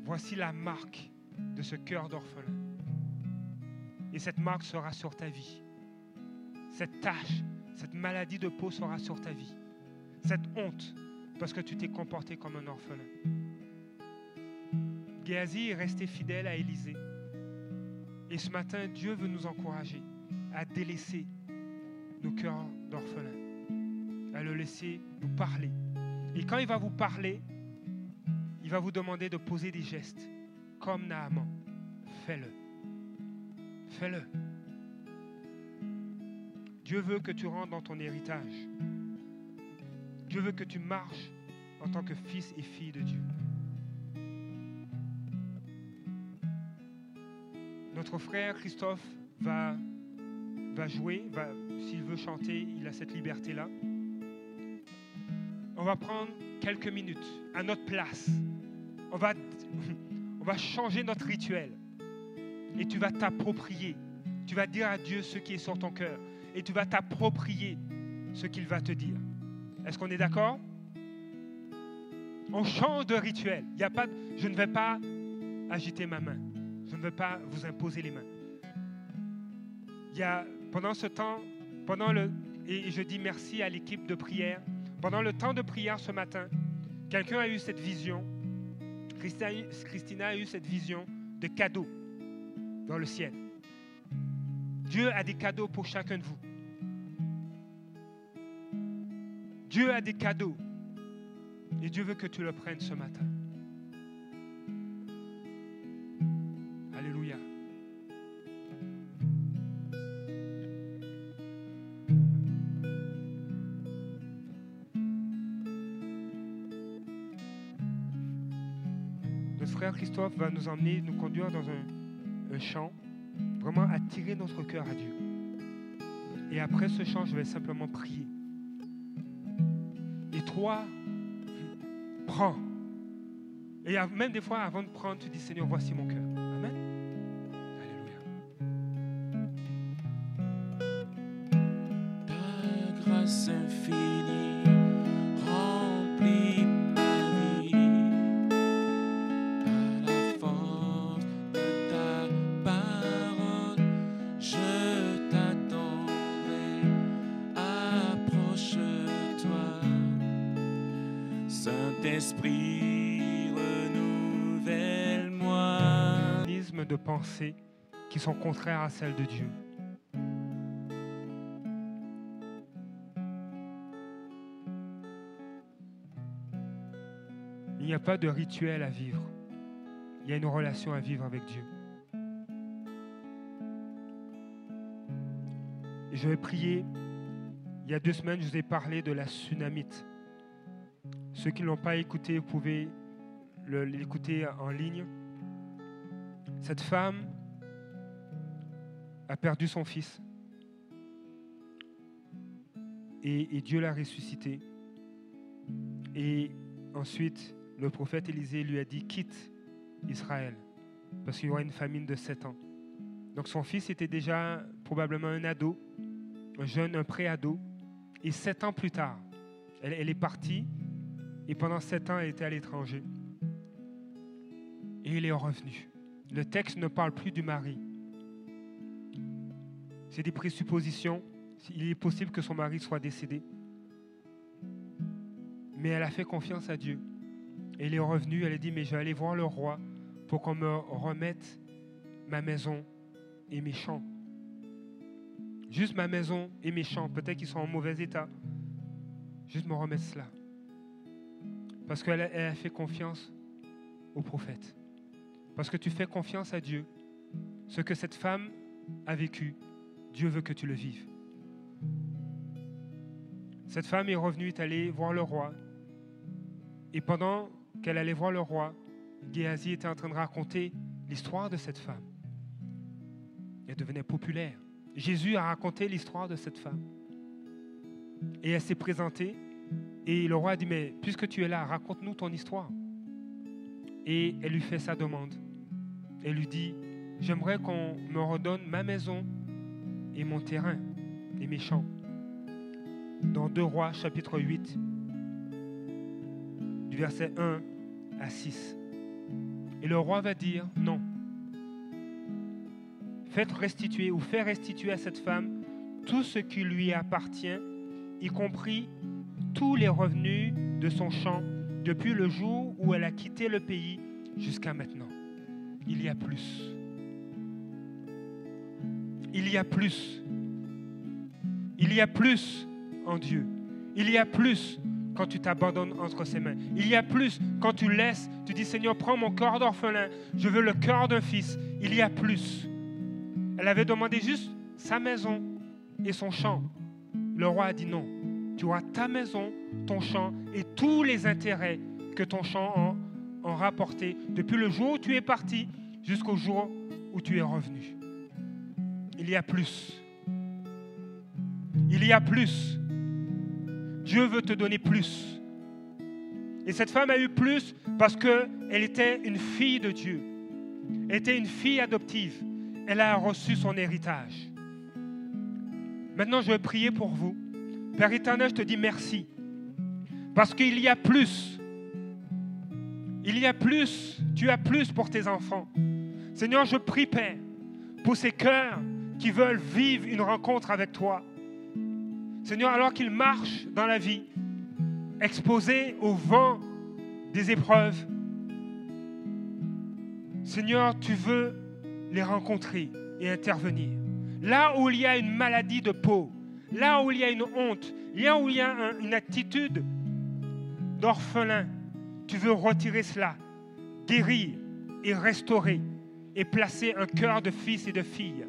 voici la marque de ce cœur d'orphelin. Et cette marque sera sur ta vie. Cette tache, cette maladie de peau sera sur ta vie. Cette honte, parce que tu t'es comporté comme un orphelin. Guéhazi est resté fidèle à Élisée. Et ce matin, Dieu veut nous encourager à délaisser nos cœurs d'orphelins, à le laisser nous parler. Et quand il va vous parler, il va vous demander de poser des gestes, comme Naaman. Fais-le. Fais-le. Dieu veut que tu rentres dans ton héritage. Dieu veut que tu marches en tant que fils et fille de Dieu. Notre frère Christophe va, va jouer, va, s'il veut chanter, il a cette liberté-là. On va prendre quelques minutes à notre place. On va, on va changer notre rituel. Et tu vas t'approprier. Tu vas dire à Dieu ce qui est sur ton cœur. Et tu vas t'approprier ce qu'il va te dire. Est-ce qu'on est d'accord? On change de rituel. Il y a pas, je ne vais pas agiter ma main. Je ne veux pas vous imposer les mains. Il y a, pendant ce temps, pendant le, et je dis merci à l'équipe de prière, pendant le temps de prière ce matin, quelqu'un a eu cette vision, Christina a eu cette vision de cadeaux dans le ciel. Dieu a des cadeaux pour chacun de vous. Dieu a des cadeaux. Et Dieu veut que tu le prennes ce matin. Alléluia. Notre frère Christophe va nous emmener, nous conduire dans un, un chant, vraiment attirer notre cœur à Dieu. Et après ce chant, je vais simplement prier. Et toi, prends. Et même des fois, avant de prendre, tu dis, Seigneur, voici mon cœur. Amen. Alléluia. Ta grâce infinie remplit ma vie par la force de ta parole. Je t'attendrai, approche-toi, Saint-Esprit. De pensées qui sont contraires à celles de Dieu. Il n'y a pas de rituel à vivre. Il y a une relation à vivre avec Dieu. Et je vais prier. Il y a deux semaines, je vous ai parlé de la Sunamite. Ceux qui ne l'ont pas écouté, vous pouvez le, l'écouter en ligne. Cette femme a perdu son fils et, et Dieu l'a ressuscité. Et ensuite, le prophète Élisée lui a dit « Quitte Israël » parce qu'il y aura une famine de sept ans. Donc son fils était déjà probablement un ado, un jeune, un pré-ado. Et sept ans plus tard, elle, elle est partie et pendant sept ans, elle était à l'étranger. Et elle est revenue. Le texte ne parle plus du mari. C'est des présuppositions. Il est possible que son mari soit décédé. Mais elle a fait confiance à Dieu. Elle est revenue, elle a dit, mais je vais aller voir le roi pour qu'on me remette ma maison et mes champs. Juste ma maison et mes champs. Peut-être qu'ils sont en mauvais état. Juste me remettre cela. Parce qu'elle a fait confiance au prophète. Parce que tu fais confiance à Dieu. Ce que cette femme a vécu, Dieu veut que tu le vives. Cette femme est revenue, est allée voir le roi. Et pendant qu'elle allait voir le roi, Guéhazi était en train de raconter l'histoire de cette femme. Elle devenait populaire. Jésus a raconté l'histoire de cette femme. Et elle s'est présentée. Et le roi a dit, mais puisque tu es là, raconte-nous ton histoire. Et elle lui fait sa demande. Elle lui dit, j'aimerais qu'on me redonne ma maison et mon terrain et mes champs. Dans Deux Rois, chapitre huit, du verset un à six. Et le roi va dire, non. Faites restituer ou faites restituer à cette femme tout ce qui lui appartient, y compris tous les revenus de son champ, depuis le jour où elle a quitté le pays jusqu'à maintenant. Il y a plus. Il y a plus. Il y a plus en Dieu. Il y a plus. quand tu t'abandonnes entre ses mains. Il y a plus quand tu laisses, tu dis « Seigneur, prends mon corps d'orphelin, je veux le cœur d'un fils. » Il y a plus. Elle avait demandé juste sa maison et son champ. Le roi a dit non. Tu auras ta maison, ton champ et tous les intérêts que ton champ a, a rapporté depuis le jour où tu es parti jusqu'au jour où tu es revenu. Il y a plus. Il y a plus. Dieu veut te donner plus. Et cette femme a eu plus parce qu'elle était une fille de Dieu. Elle était une fille adoptive. Elle a reçu son héritage. Maintenant, je vais prier pour vous. Père éternel, je te dis merci. Parce qu'il y a plus. Il y a plus. Tu as plus pour tes enfants. Seigneur, je prie, Père, pour ces cœurs qui veulent vivre une rencontre avec toi. Seigneur, alors qu'ils marchent dans la vie, exposés au vent des épreuves, Seigneur, tu veux les rencontrer et intervenir. Là où il y a une maladie de peau, là où il y a une honte, là où il y a un, une attitude d'orphelin, tu veux retirer cela, guérir et restaurer et placer un cœur de fils et de fille.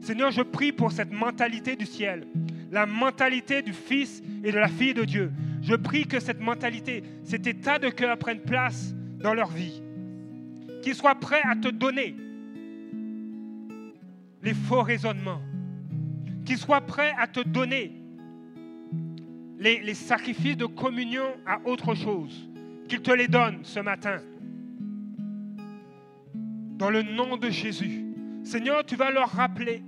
Seigneur, je prie pour cette mentalité du ciel, la mentalité du fils et de la fille de Dieu. Je prie que cette mentalité, cet état de cœur prenne place dans leur vie, qu'ils soient prêts à te donner les faux raisonnements, qu'ils soient prêts à te donner les, les sacrifices de communion à autre chose, qu'ils te les donnent ce matin. Dans le nom de Jésus. Seigneur, tu vas leur rappeler,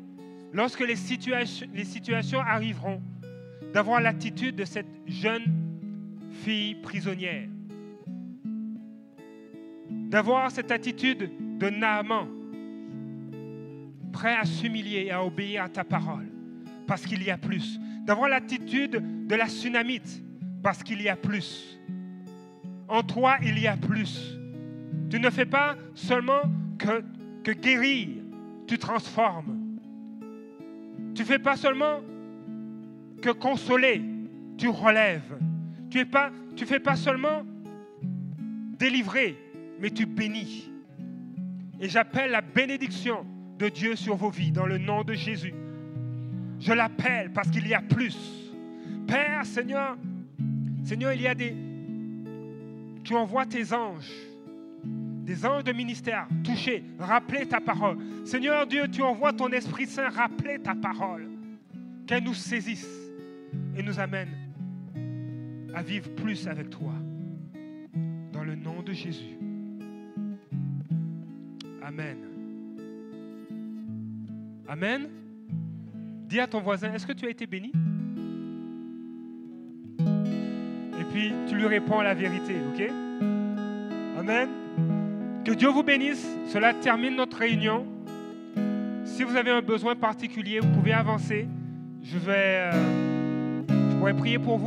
lorsque les, situa- les situations arriveront, d'avoir l'attitude de cette jeune fille prisonnière, d'avoir cette attitude de Naaman, prêt à s'humilier et à obéir à ta parole, parce qu'il y a plus. D'avoir l'attitude de la Sunamite, parce qu'il y a plus. En toi, il y a plus. Tu ne fais pas seulement que, que guérir, tu transformes. Tu ne fais pas seulement que consoler, tu relèves. Tu ne fais pas seulement délivrer, mais tu bénis. Et j'appelle la bénédiction de Dieu sur vos vies, dans le nom de Jésus. Je l'appelle parce qu'il y a plus. Père, Seigneur, Seigneur, il y a des... Tu envoies tes anges, des anges de ministère, toucher, rappeler ta parole. Seigneur Dieu, tu envoies ton Esprit Saint, rappeler ta parole, qu'elle nous saisisse et nous amène à vivre plus avec toi. Dans le nom de Jésus. Amen. Amen. Dis à ton voisin, est-ce que tu as été béni? Et puis, tu lui réponds la vérité, ok? Amen. Que Dieu vous bénisse. Cela termine notre réunion. Si vous avez un besoin particulier, vous pouvez avancer. Je vais, euh, je pourrais prier pour vous.